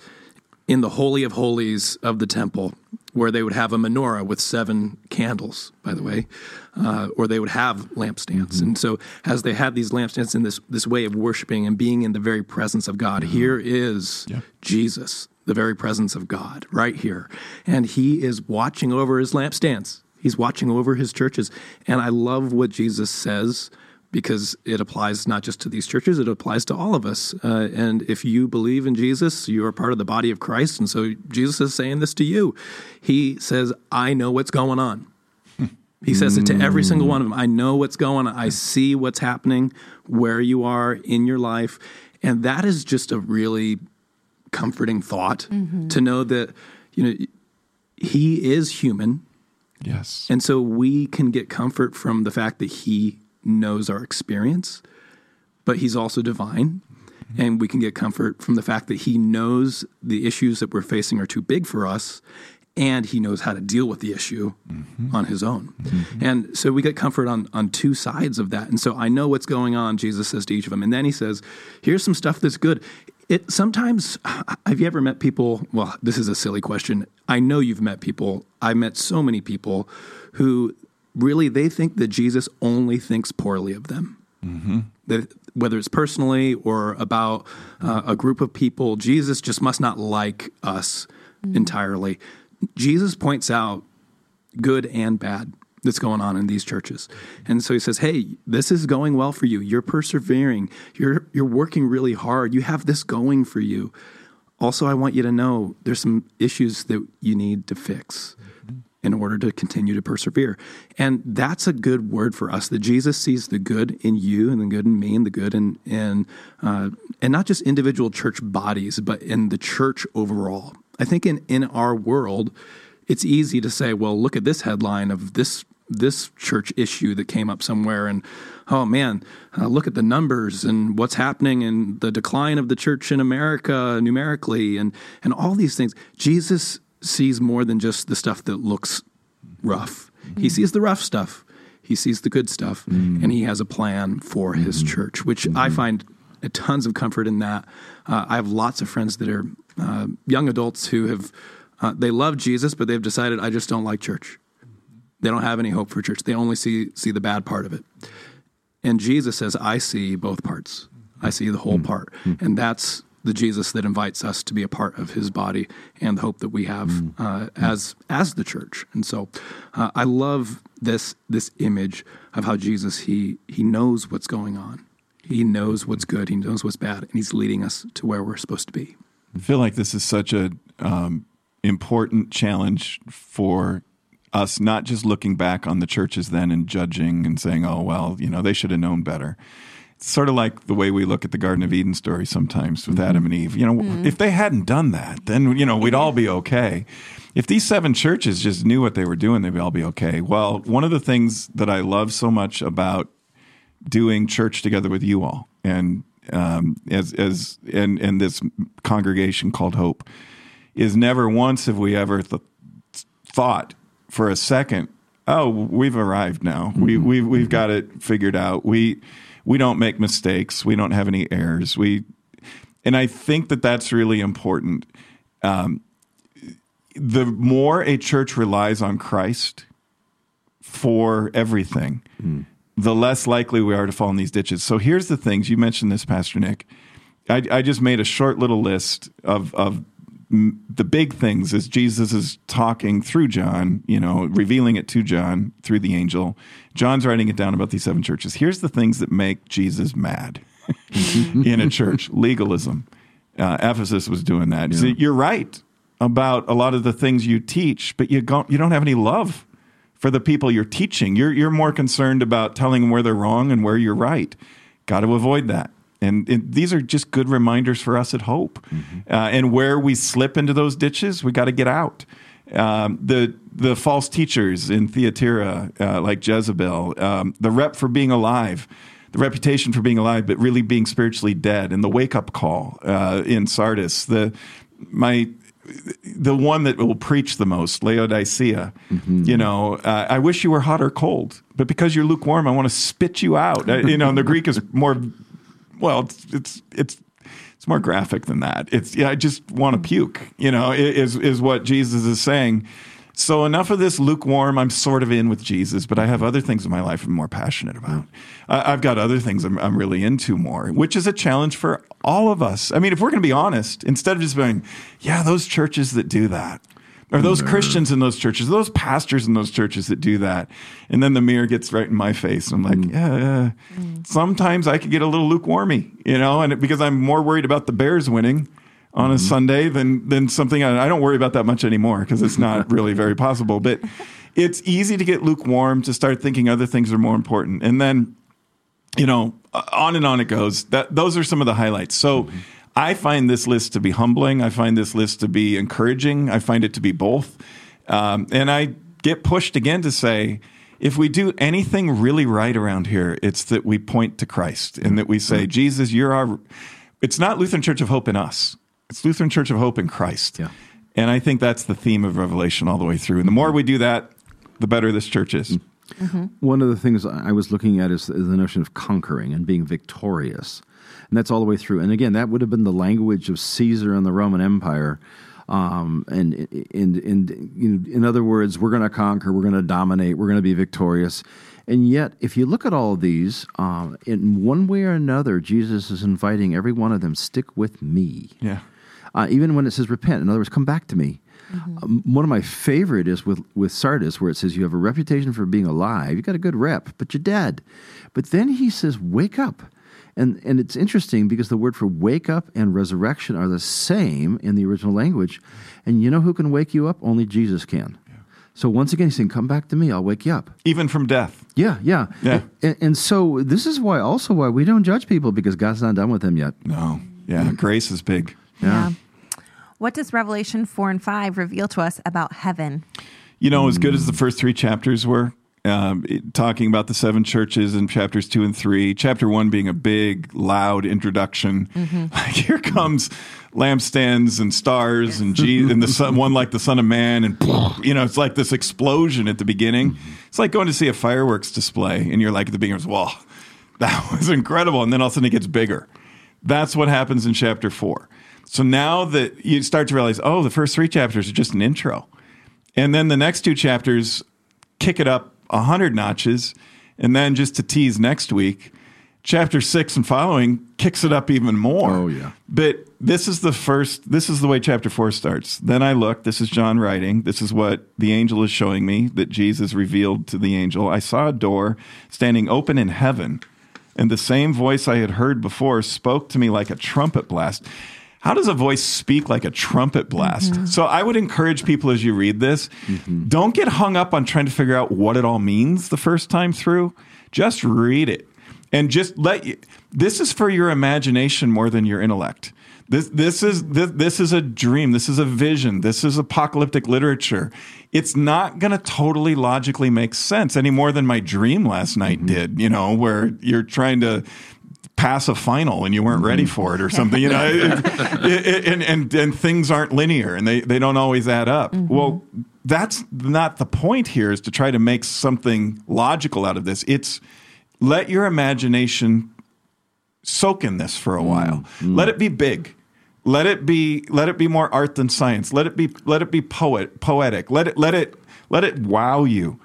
in the Holy of Holies of the temple, where they would have a menorah with seven candles, by the way, uh, or they would have lampstands. Mm-hmm. And so as they had these lampstands in this this way of worshiping and being in the very presence of God, mm-hmm. here is yeah. Jesus, the very presence of God, right here. And he is watching over his lampstands. He's watching over his churches. And I love what Jesus says, because it applies not just to these churches, it applies to all of us. Uh, and if you believe in Jesus, you are part of the body of Christ. And so Jesus is saying this to you. He says, I know what's going on. He says it to every single one of them. I know what's going on. I see what's happening, where you are in your life. And that is just a really comforting thought, mm-hmm. to know that, you know, he is human. Yes. And so we can get comfort from the fact that he knows our experience, but he's also divine, mm-hmm. and we can get comfort from the fact that he knows the issues that we're facing are too big for us, and he knows how to deal with the issue mm-hmm. on his own. Mm-hmm. And so we get comfort on, on two sides of that. And so I know what's going on, Jesus says to each of them. And then he says, here's some stuff that's good. It sometimes, have you ever met people? Well, this is a silly question. I know you've met people. I've met so many people who really, they think that Jesus only thinks poorly of them. Mm-hmm. That whether it's personally or about uh, a group of people, Jesus just must not like us mm-hmm. entirely. Jesus points out good and bad that's going on in these churches. And so he says, hey, this is going well for you. You're persevering. You're you're working really hard. You have this going for you. Also, I want you to know there's some issues that you need to fix in order to continue to persevere. And that's a good word for us, that Jesus sees the good in you and the good in me and the good in, in uh, and not just individual church bodies, but in the church overall. I think in, in our world, it's easy to say, well, look at this headline of this this church issue that came up somewhere, and oh man, uh, look at the numbers and what's happening and the decline of the church in America numerically and and all these things. Jesus sees more than just the stuff that looks rough. Mm-hmm. He sees the rough stuff. He sees the good stuff, mm-hmm. and he has a plan for mm-hmm. his church, which mm-hmm. I find tons of comfort in that. Uh, I have lots of friends that are uh, young adults who have Uh, they love Jesus, but they've decided, I just don't like church. They don't have any hope for church. They only see see the bad part of it. And Jesus says, I see both parts. I see the whole mm-hmm. part. Mm-hmm. And that's the Jesus that invites us to be a part of his body and the hope that we have mm-hmm. uh, as as the church. And so uh, I love this this image of how Jesus, he he knows what's going on. He knows what's good. He knows what's bad. And he's leading us to where we're supposed to be. I feel like this is such a... Um, important challenge for us, not just looking back on the churches then and judging and saying, oh, well, you know, they should have known better. It's sort of like the way we look at the Garden of Eden story sometimes with mm-hmm. Adam and Eve. You know, mm-hmm. if they hadn't done that, then, you know, we'd all be okay. If these seven churches just knew what they were doing, they'd all be okay. Well, one of the things that I love so much about doing church together with you all and um, as as and, and this congregation called Hope is never once have we ever th- thought for a second, oh, we've arrived now. Mm-hmm. We, we've we've got it figured out. We we don't make mistakes. We don't have any errors. We, and I think that that's really important. Um, the more a church relies on Christ for everything, mm. the less likely we are to fall in these ditches. So here's the things. You mentioned this, Pastor Nick. I, I just made a short little list of of. The big things is Jesus is talking through John, you know, revealing it to John through the angel. John's writing it down about these seven churches. Here's the things that make Jesus mad in a church. Legalism. Uh, Ephesus was doing that. Yeah. So you're right about a lot of the things you teach, but you don't, you don't have any love for the people you're teaching. You're, you're more concerned about telling them where they're wrong and where you're right. Got to avoid that. And, and these are just good reminders for us at Hope. Mm-hmm. Uh, and where we slip into those ditches, we got to get out. Um, the the false teachers in Theatira, uh, like Jezebel, um, the rep for being alive, the reputation for being alive, but really being spiritually dead, and the wake-up call uh, in Sardis, the my the one that will preach the most, Laodicea. Mm-hmm. You know, uh, I wish you were hot or cold, but because you're lukewarm, I want to spit you out. I, you know, and the Greek is more... Well, it's, it's it's it's more graphic than that. It's yeah, I just want to puke, you know, is is what Jesus is saying. So enough of this lukewarm, I'm sort of in with Jesus, but I have other things in my life I'm more passionate about. I, I've got other things I'm, I'm really into more, which is a challenge for all of us. I mean, if we're going to be honest, instead of just being, yeah, those churches that do that, or those mm-hmm. Christians in those churches, those pastors in those churches that do that. And then the mirror gets right in my face. And I'm like, yeah, yeah. Mm-hmm. Sometimes I could get a little lukewarmy, you know, and it, because I'm more worried about the Bears winning on a mm-hmm. Sunday than than something I, I don't worry about that much anymore because it's not really very possible. But it's easy to get lukewarm, to start thinking other things are more important. And then, you know, on and on it goes. That those are some of the highlights. So mm-hmm. I find this list to be humbling. I find this list to be encouraging. I find it to be both. Um, and I get pushed again to say, if we do anything really right around here, it's that we point to Christ and that we say, Jesus, you're our... It's not Lutheran Church of Hope in us. It's Lutheran Church of Hope in Christ. Yeah. And I think that's the theme of Revelation all the way through. And the more we do that, the better this church is. Mm-hmm. One of the things I was looking at is, is the notion of conquering and being victorious. And that's all the way through. And again, that would have been the language of Caesar and the Roman Empire. Um, and in in in other words, we're going to conquer, we're going to dominate, we're going to be victorious. And yet, if you look at all of these, uh, in one way or another, Jesus is inviting every one of them, stick with me. Yeah. Uh, even when it says repent, in other words, come back to me. Mm-hmm. Um, one of my favorite is with, with Sardis, where it says you have a reputation for being alive. You got a good rep, but you're dead. But then he says, wake up. And and it's interesting because the word for wake up and resurrection are the same in the original language. And you know who can wake you up? Only Jesus can. Yeah. So once again, he's saying, come back to me, I'll wake you up. Even from death. Yeah, yeah. yeah. And, and so this is why also why we don't judge people, because God's not done with them yet. No. Yeah, grace is big. Yeah. yeah. What does Revelation four and five reveal to us about heaven? You know, as good as the first three chapters were, um, it, talking about the seven churches in chapters two and three, chapter one being a big, loud introduction. Mm-hmm. Like, here comes lampstands and stars yes. and Jesus, and the sun, one like the Son of Man, and you know, it's like this explosion at the beginning. It's like going to see a fireworks display, and you're like at the beginning, wow, that was incredible, and then all of a sudden it gets bigger. That's what happens in chapter four. So now that you start to realize, oh, the first three chapters are just an intro. And then the next two chapters kick it up a hundred notches. And then just to tease next week, chapter six and following kicks it up even more. Oh, yeah. But this is the first, this is the way chapter four starts. Then I looked, this is John writing. This is what the angel is showing me that Jesus revealed to the angel. I saw a door standing open in heaven, and the same voice I had heard before spoke to me like a trumpet blast. How does a voice speak like a trumpet blast? Mm-hmm. So I would encourage people as you read this, mm-hmm. don't get hung up on trying to figure out what it all means the first time through. Just read it. And just let you, this is for your imagination more than your intellect. This this is this, this is a dream. This is a vision. This is apocalyptic literature. It's not going to totally logically make sense any more than my dream last night mm-hmm. did, you know, where you're trying to pass a final and you weren't ready for it or something, you know, it, it, it, and, and, and things aren't linear and they, they don't always add up. Mm-hmm. Well, that's not the point here, is to try to make something logical out of this. It's let your imagination soak in this for a while. Mm-hmm. Let it be big. Let it be, let it be more art than science. Let it be, let it be poet, poetic. Let it, let it, let it wow you.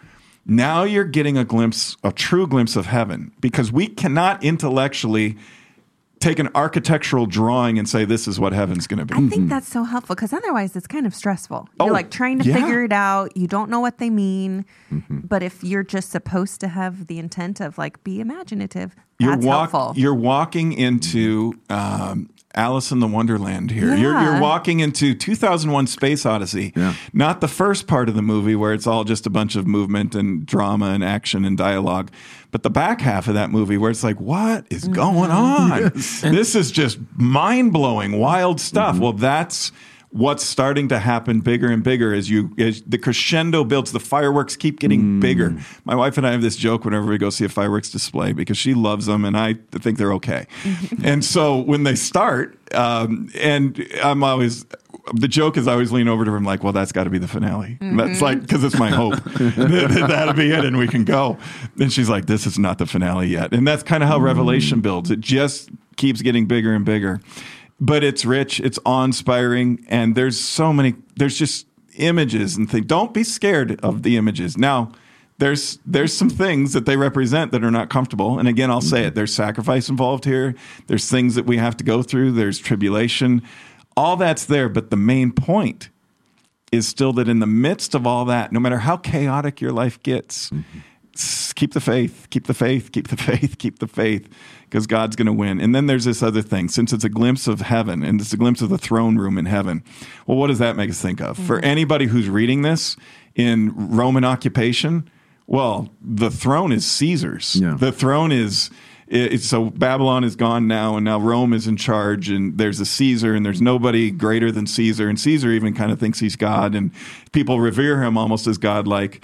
Now you're getting a glimpse, a true glimpse of heaven, because we cannot intellectually take an architectural drawing and say, this is what heaven's going to be. I think that's so helpful, because otherwise it's kind of stressful. You're oh, like trying to yeah. figure it out. You don't know what they mean. Mm-hmm. But if you're just supposed to have the intent of like, be imaginative, that's you're walk, helpful. You're walking into um, Alice in the Wonderland here. Yeah. You're, you're walking into two thousand one Space Odyssey, yeah. not the first part of the movie where it's all just a bunch of movement and drama and action and dialogue, but the back half of that movie where it's like, what is mm-hmm. going on? Yes. This is just mind-blowing, wild stuff. Mm-hmm. Well, that's what's starting to happen bigger and bigger as you as the crescendo builds, the fireworks keep getting mm. bigger. My wife and I have this joke whenever we go see a fireworks display, because she loves them and I think they're okay. And so when they start, um, and I'm always, the joke is I always lean over to her and I'm like, well, that's got to be the finale. Mm-hmm. That's like, because it's my hope. That'll be it and we can go. And she's like, this is not the finale yet. And that's kind of how mm. Revelation builds. It just keeps getting bigger and bigger. But it's rich, it's awe-inspiring, and there's so many, there's just images and things. Don't be scared of the images. Now, there's there's some things that they represent that are not comfortable. And again, I'll say it, there's sacrifice involved here. There's things that we have to go through. There's tribulation. All that's there, but the main point is still that in the midst of all that, no matter how chaotic your life gets, mm-hmm. keep the faith, keep the faith, keep the faith, keep the faith, because God's going to win. And then there's this other thing, since it's a glimpse of heaven and it's a glimpse of the throne room in heaven. Well, what does that make us think of? Mm-hmm. For anybody who's reading this in Roman occupation, well, the throne is Caesar's. Yeah. The throne is, it's, so Babylon is gone now, and now Rome is in charge, and there's a Caesar, and there's nobody greater than Caesar. And Caesar even kind of thinks he's God, and people revere him almost as godlike.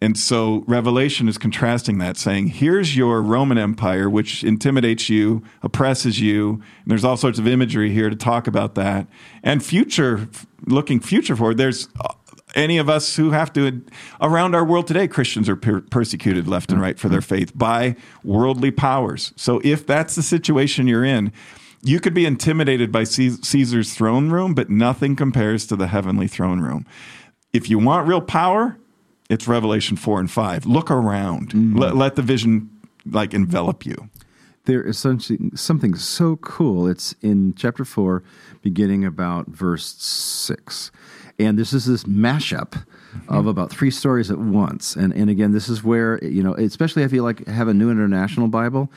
And so Revelation is contrasting that, saying, here's your Roman Empire, which intimidates you, oppresses you. And there's all sorts of imagery here to talk about that. And future, looking future forward, there's any of us who have to. Around our world today, Christians are per- persecuted left and right for their faith by worldly powers. So if that's the situation you're in, you could be intimidated by Caesar's throne room, but nothing compares to the heavenly throne room. If you want real power, it's Revelation four and five. Look around. Mm-hmm. Let, let the vision like envelop you. There is something, something so cool. It's in chapter four, beginning about verse six. And this is this mashup mm-hmm. of about three stories at once. And and again, this is where, you know, especially if you like have a New International Bible,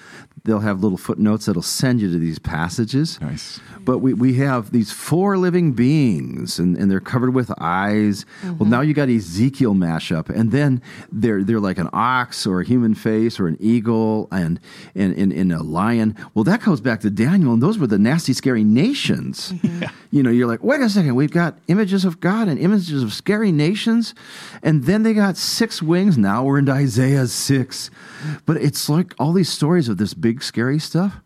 they'll have little footnotes that'll send you to these passages. Nice. But we, we have these four living beings, and, and they're covered with eyes. Mm-hmm. Well, now you got Ezekiel mashup, and then they're they're like an ox or a human face or an eagle and and in a lion. Well, that goes back to Daniel, and those were the nasty, scary nations. Mm-hmm. Yeah. You know, you're like, wait a second, we've got images of God. God and images of scary nations, and then they got six wings. Now we're into Isaiah six. But it's like all these stories of this big scary stuff.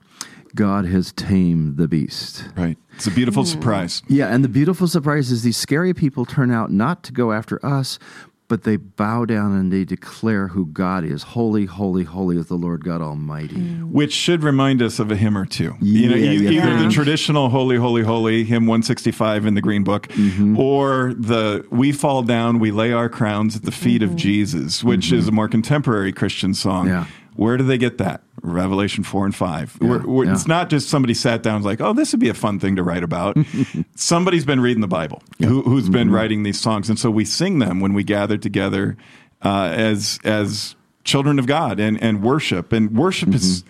God has tamed the beast. Right. It's a beautiful mm. surprise. Yeah, and the beautiful surprise is these scary people turn out not to go after us, but they bow down and they declare who God is. Holy, holy, holy is the Lord God Almighty. Mm. Which should remind us of a hymn or two. Yeah, you know, yeah, either yeah. the traditional holy, holy, holy, hymn one sixty-five in the Green Book, mm-hmm. or the we fall down, we lay our crowns at the feet mm-hmm. of Jesus, which mm-hmm. is a more contemporary Christian song. Yeah. Where do they get that? Revelation four and five. Yeah, we're, we're, yeah. It's not just somebody sat down and was like, oh, this would be a fun thing to write about. Somebody's been reading the Bible, yeah. who, who's been mm-hmm. writing these songs. And so we sing them when we gather together uh, as as children of God and, and worship. And worship mm-hmm. is,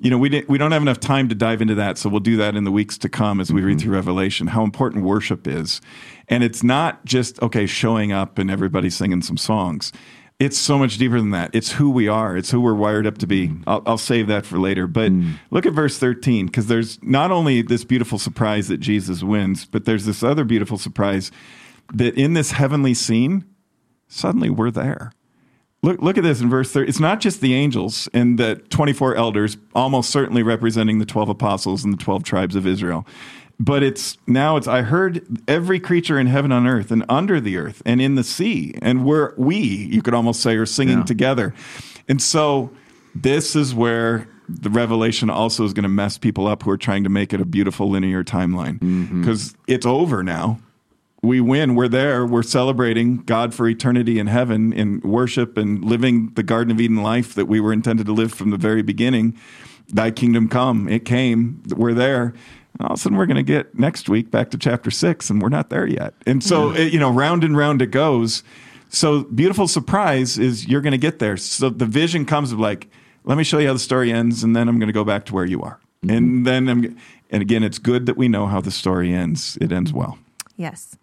you know, we, di- we don't have enough time to dive into that. So we'll do that in the weeks to come as we mm-hmm. read through Revelation, how important worship is. And it's not just, okay, showing up and everybody singing some songs. It's so much deeper than that. It's who we are. It's who we're wired up to be. I'll, I'll save that for later. But mm. look at verse thirteen, because there's not only this beautiful surprise that Jesus wins, but there's this other beautiful surprise that in this heavenly scene, suddenly we're there. Look look at this in verse thirteen. It's not just the angels and the twenty-four elders, almost certainly representing the twelve apostles and the twelve tribes of Israel. But it's now it's I heard every creature in heaven on earth and under the earth and in the sea, and we're we, you could almost say, are singing yeah. together. And so this is where the Revelation also is going to mess people up who are trying to make it a beautiful linear timeline, because mm-hmm. it's over now. We win. We're there. We're celebrating God for eternity in heaven in worship and living the Garden of Eden life that we were intended to live from the very beginning. Thy kingdom come. It came. We're there. All of a sudden, we're going to get next week back to chapter six, and we're not there yet. And so, it, you know, round and round it goes. So beautiful surprise is you're going to get there. So the vision comes of like, let me show you how the story ends, and then I'm going to go back to where you are. Mm-hmm. And then, I'm, and again, it's good that we know how the story ends. It ends well. Yes.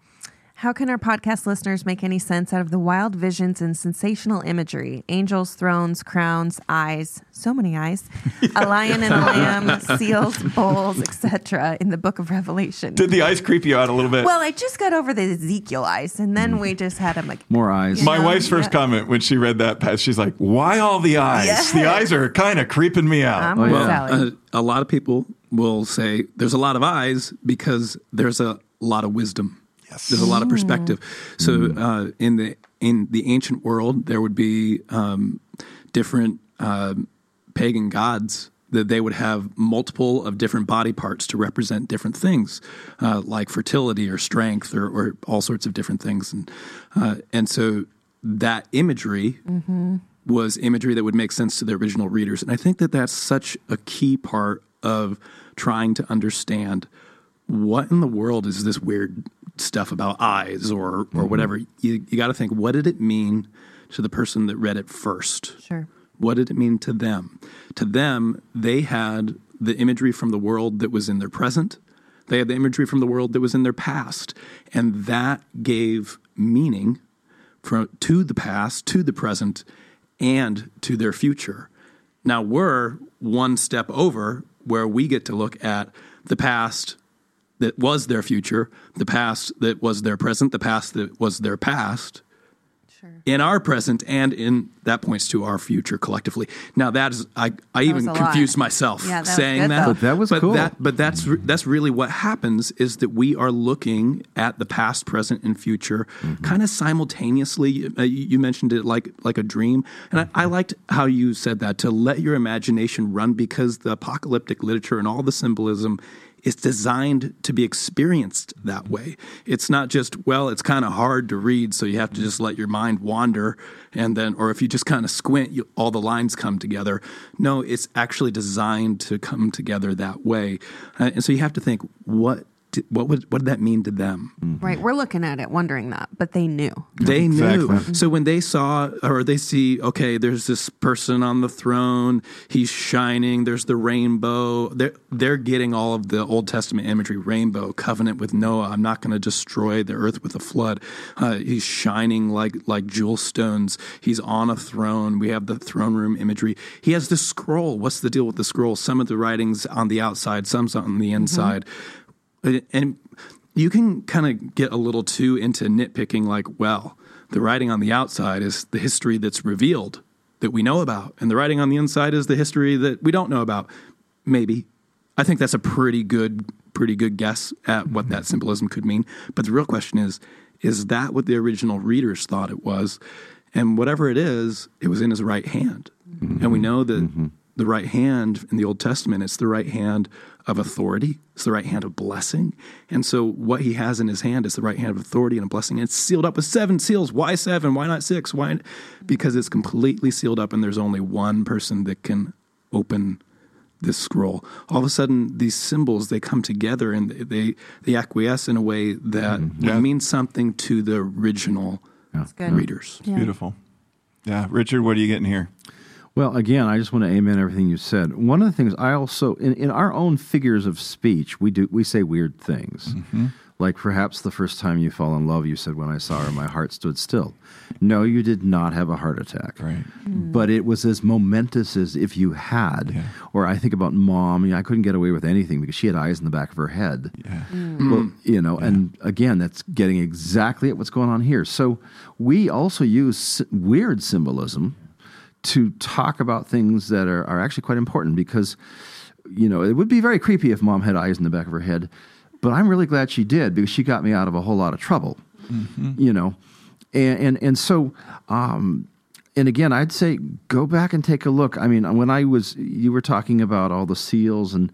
How can our podcast listeners make any sense out of the wild visions and sensational imagery? Angels, thrones, crowns, eyes, so many eyes, yeah. a lion and a lamb, seals, bowls, et cetera in the book of Revelation. Did the eyes creep you out a little bit? Well, I just got over the Ezekiel eyes, and then we just had them like... More eyes. My know? wife's first yeah. comment when she read that passage, she's like, why all the eyes? Yes. The eyes are kind of creeping me out. I'm well, well, a, a lot of people will say there's a lot of eyes because there's a lot of wisdom. Yes. There's a lot of perspective. So uh, in the in the ancient world, there would be um, different uh, pagan gods that they would have multiple of different body parts to represent different things, uh, like fertility or strength or, or all sorts of different things. And uh, and so that imagery mm-hmm. was imagery that would make sense to the original readers. And I think that that's such a key part of trying to understand what in the world is this weird stuff about eyes or, or whatever. You, you got to think, what did it mean to the person that read it first? Sure. What did it mean to them? To them, they had the imagery from the world that was in their present. They had the imagery from the world that was in their past. And that gave meaning from, to the past, to the present, and to their future. Now we're one step over where we get to look at the past that was their future, the past that was their present, the past that was their past, sure. in our present, and in that points to our future collectively. Now that is, I, I that even confused lot. myself yeah, that saying good, that. But that was but cool. That, but that's that's really what happens, is that we are looking at the past, present, and future mm-hmm. kind of simultaneously. Uh, you, you mentioned it like like a dream, and mm-hmm. I, I liked how you said that, to let your imagination run, because the apocalyptic literature and all the symbolism is designed to be experienced that way. It's not just, well, it's kind of hard to read, so you have to just let your mind wander, and then, or if you just kind of squint, you, all the lines come together. No, it's actually designed to come together that way. Uh, and so you have to think, what did, what would, what did that mean to them? Mm-hmm. Right, we're looking at it, wondering that, but they knew. They exactly. knew. So when they saw, or they see, okay, there's this person on the throne, he's shining, there's the rainbow, they're, they're getting all of the Old Testament imagery, rainbow, covenant with Noah, I'm not going to destroy the earth with a flood. Uh, he's shining like, like jewel stones, he's on a throne, we have the throne room imagery. He has the scroll, what's the deal with the scroll? Some of the writing's on the outside, some's on the inside. Mm-hmm. And you can kind of get a little too into nitpicking, like, well, the writing on the outside is the history that's revealed that we know about, and the writing on the inside is the history that we don't know about. Maybe. I think that's a pretty good, pretty good guess at what that symbolism could mean. But the real question is, is that what the original readers thought it was? And whatever it is, it was in his right hand. Mm-hmm. And we know that mm-hmm. the right hand in the Old Testament, it's the right hand of authority. It's the right hand of blessing. And so what he has in his hand is the right hand of authority and a blessing. And it's sealed up with seven seals. Why seven? Why not six? Why? Because it's completely sealed up, and there's only one person that can open this scroll. All of a sudden, these symbols, they come together, and they they acquiesce in a way that mm-hmm. yeah. means something to the original yeah. readers. It's yeah. beautiful. Yeah. Richard, what are you getting here? Well, again, I just want to amen everything you said. One of the things I also, in, in our own figures of speech, we do we say weird things. Mm-hmm. Like, perhaps the first time you fall in love, you said, when I saw her, my heart stood still. No, you did not have a heart attack. Right. Mm. But it was as momentous as if you had. Yeah. Or I think about Mom. You know, I couldn't get away with anything because she had eyes in the back of her head. Yeah. Mm. Well, you know, yeah. and again, that's getting exactly at what's going on here. So we also use weird symbolism to talk about things that are, are actually quite important, because, you know, it would be very creepy if Mom had eyes in the back of her head, but I'm really glad she did, because she got me out of a whole lot of trouble, mm-hmm. you know. And and, and so, um, and again, I'd say go back and take a look. I mean, when I was, you were talking about all the seals, and,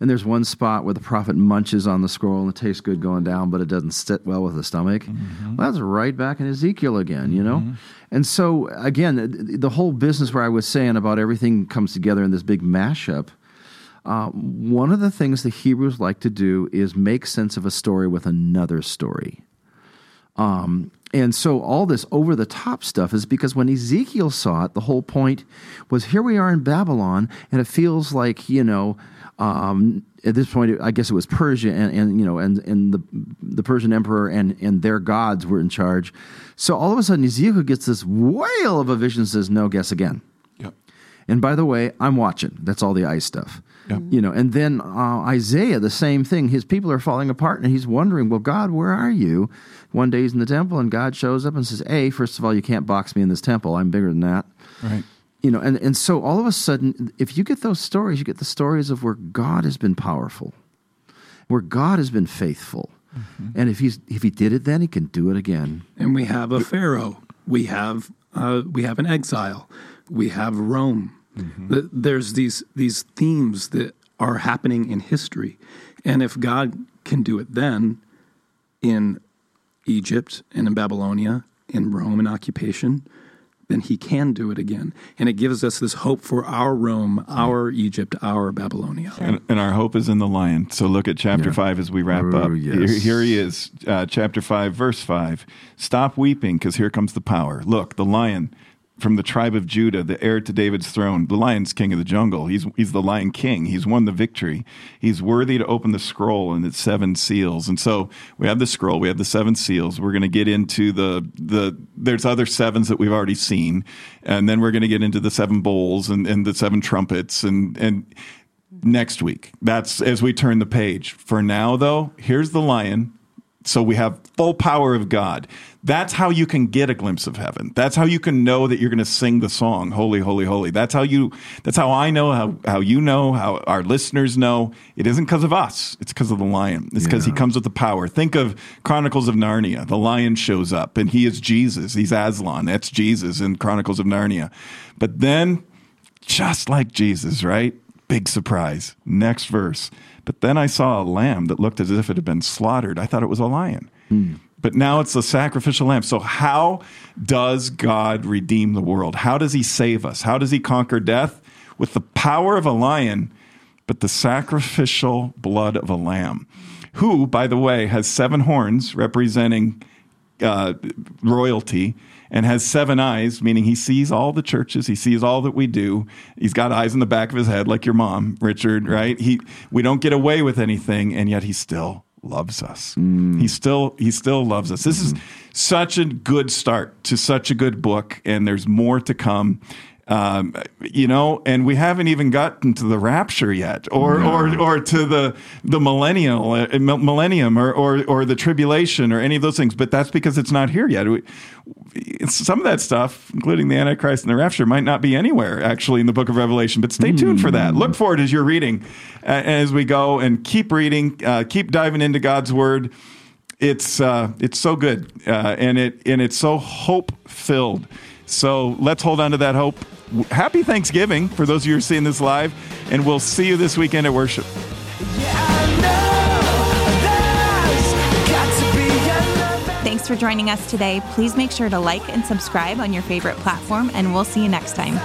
and there's one spot where the prophet munches on the scroll, and it tastes good going down, but it doesn't sit well with the stomach. Mm-hmm. Well, that's right back in Ezekiel again, you know. Mm-hmm. And so, again, the whole business where I was saying about everything comes together in this big mashup, uh, one of the things the Hebrews like to do is make sense of a story with another story. Um, and so all this over-the-top stuff is because when Ezekiel saw it, the whole point was, here we are in Babylon, and it feels like, you know, um, at this point, I guess it was Persia, and, and you know, and, and the the Persian emperor and, and their gods were in charge. So all of a sudden, Ezekiel gets this whale of a vision and says, no, guess again. Yep. And by the way, I'm watching. That's all the eye stuff. Yep. You know, and then uh, Isaiah, the same thing. His people are falling apart, and he's wondering, well, God, where are you? One day he's in the temple, and God shows up and says, hey, first of all, you can't box me in this temple. I'm bigger than that. Right. You know, and, and so all of a sudden, if you get those stories, you get the stories of where God has been powerful, where God has been faithful. Mm-hmm. And if he's if he did it then, he can do it again. And we have a Pharaoh. We have uh, we have an exile. We have Rome. Mm-hmm. There's these these themes that are happening in history. And if God can do it then in Egypt and in Babylonia, in Rome and occupation, then he can do it again. And it gives us this hope for our Rome, our Egypt, our Babylonia. And, and our hope is in the Lion. So look at chapter yeah. five as we wrap oh, up. Yes. Here, here he is, uh, chapter five, verse five. Stop weeping, because here comes the power. Look, the Lion from the tribe of Judah, the heir to David's throne. The Lion's king of the jungle. He's he's the Lion King. He's won the victory. He's worthy to open the scroll and its seven seals. And so we have the scroll. We have the seven seals. We're going to get into the the. There's other sevens that we've already seen, and then we're going to get into the seven bowls and, and the seven trumpets and and next week. That's as we turn the page. For now, though, here's the Lion. So we have full power of God. That's how you can get a glimpse of heaven. That's how you can know that you're going to sing the song, Holy, Holy, Holy. That's how you. That's how I know, how, how you know, how our listeners know. It isn't because of us. It's because of the lion. It's because yeah. he comes with the power. Think of Chronicles of Narnia. The lion shows up, and he is Jesus. He's Aslan. That's Jesus in Chronicles of Narnia. But then, just like Jesus, right? Big surprise. Next verse. But then I saw a lamb that looked as if it had been slaughtered. I thought it was a lion. Mm. But now it's a sacrificial lamb. So how does God redeem the world? How does he save us? How does he conquer death? With the power of a lion, but the sacrificial blood of a lamb, who, by the way, has seven horns representing uh, royalty, and has seven eyes, meaning he sees all the churches, he sees all that we do. He's got eyes in the back of his head, like your mom, Richard, right? He, we don't get away with anything, and yet he still loves us. Mm. He still, he still loves us. This mm. is such a good start to such a good book, and there's more to come. Um, you know, and we haven't even gotten to the rapture yet, or no. or or to the the millennial uh, millennium, or, or or the tribulation, or any of those things. But that's because it's not here yet. We, some of that stuff, including the Antichrist and the rapture, might not be anywhere actually in the Book of Revelation. But stay mm. tuned for that. Look for it as you're reading, uh, as we go, and keep reading, uh, keep diving into God's Word. It's uh, it's so good, uh, and it and it's so hope filled. So let's hold on to that hope. Happy Thanksgiving for those of you who are seeing this live, and we'll see you this weekend at worship. Thanks for joining us today. Please make sure to like and subscribe on your favorite platform, and we'll see you next time.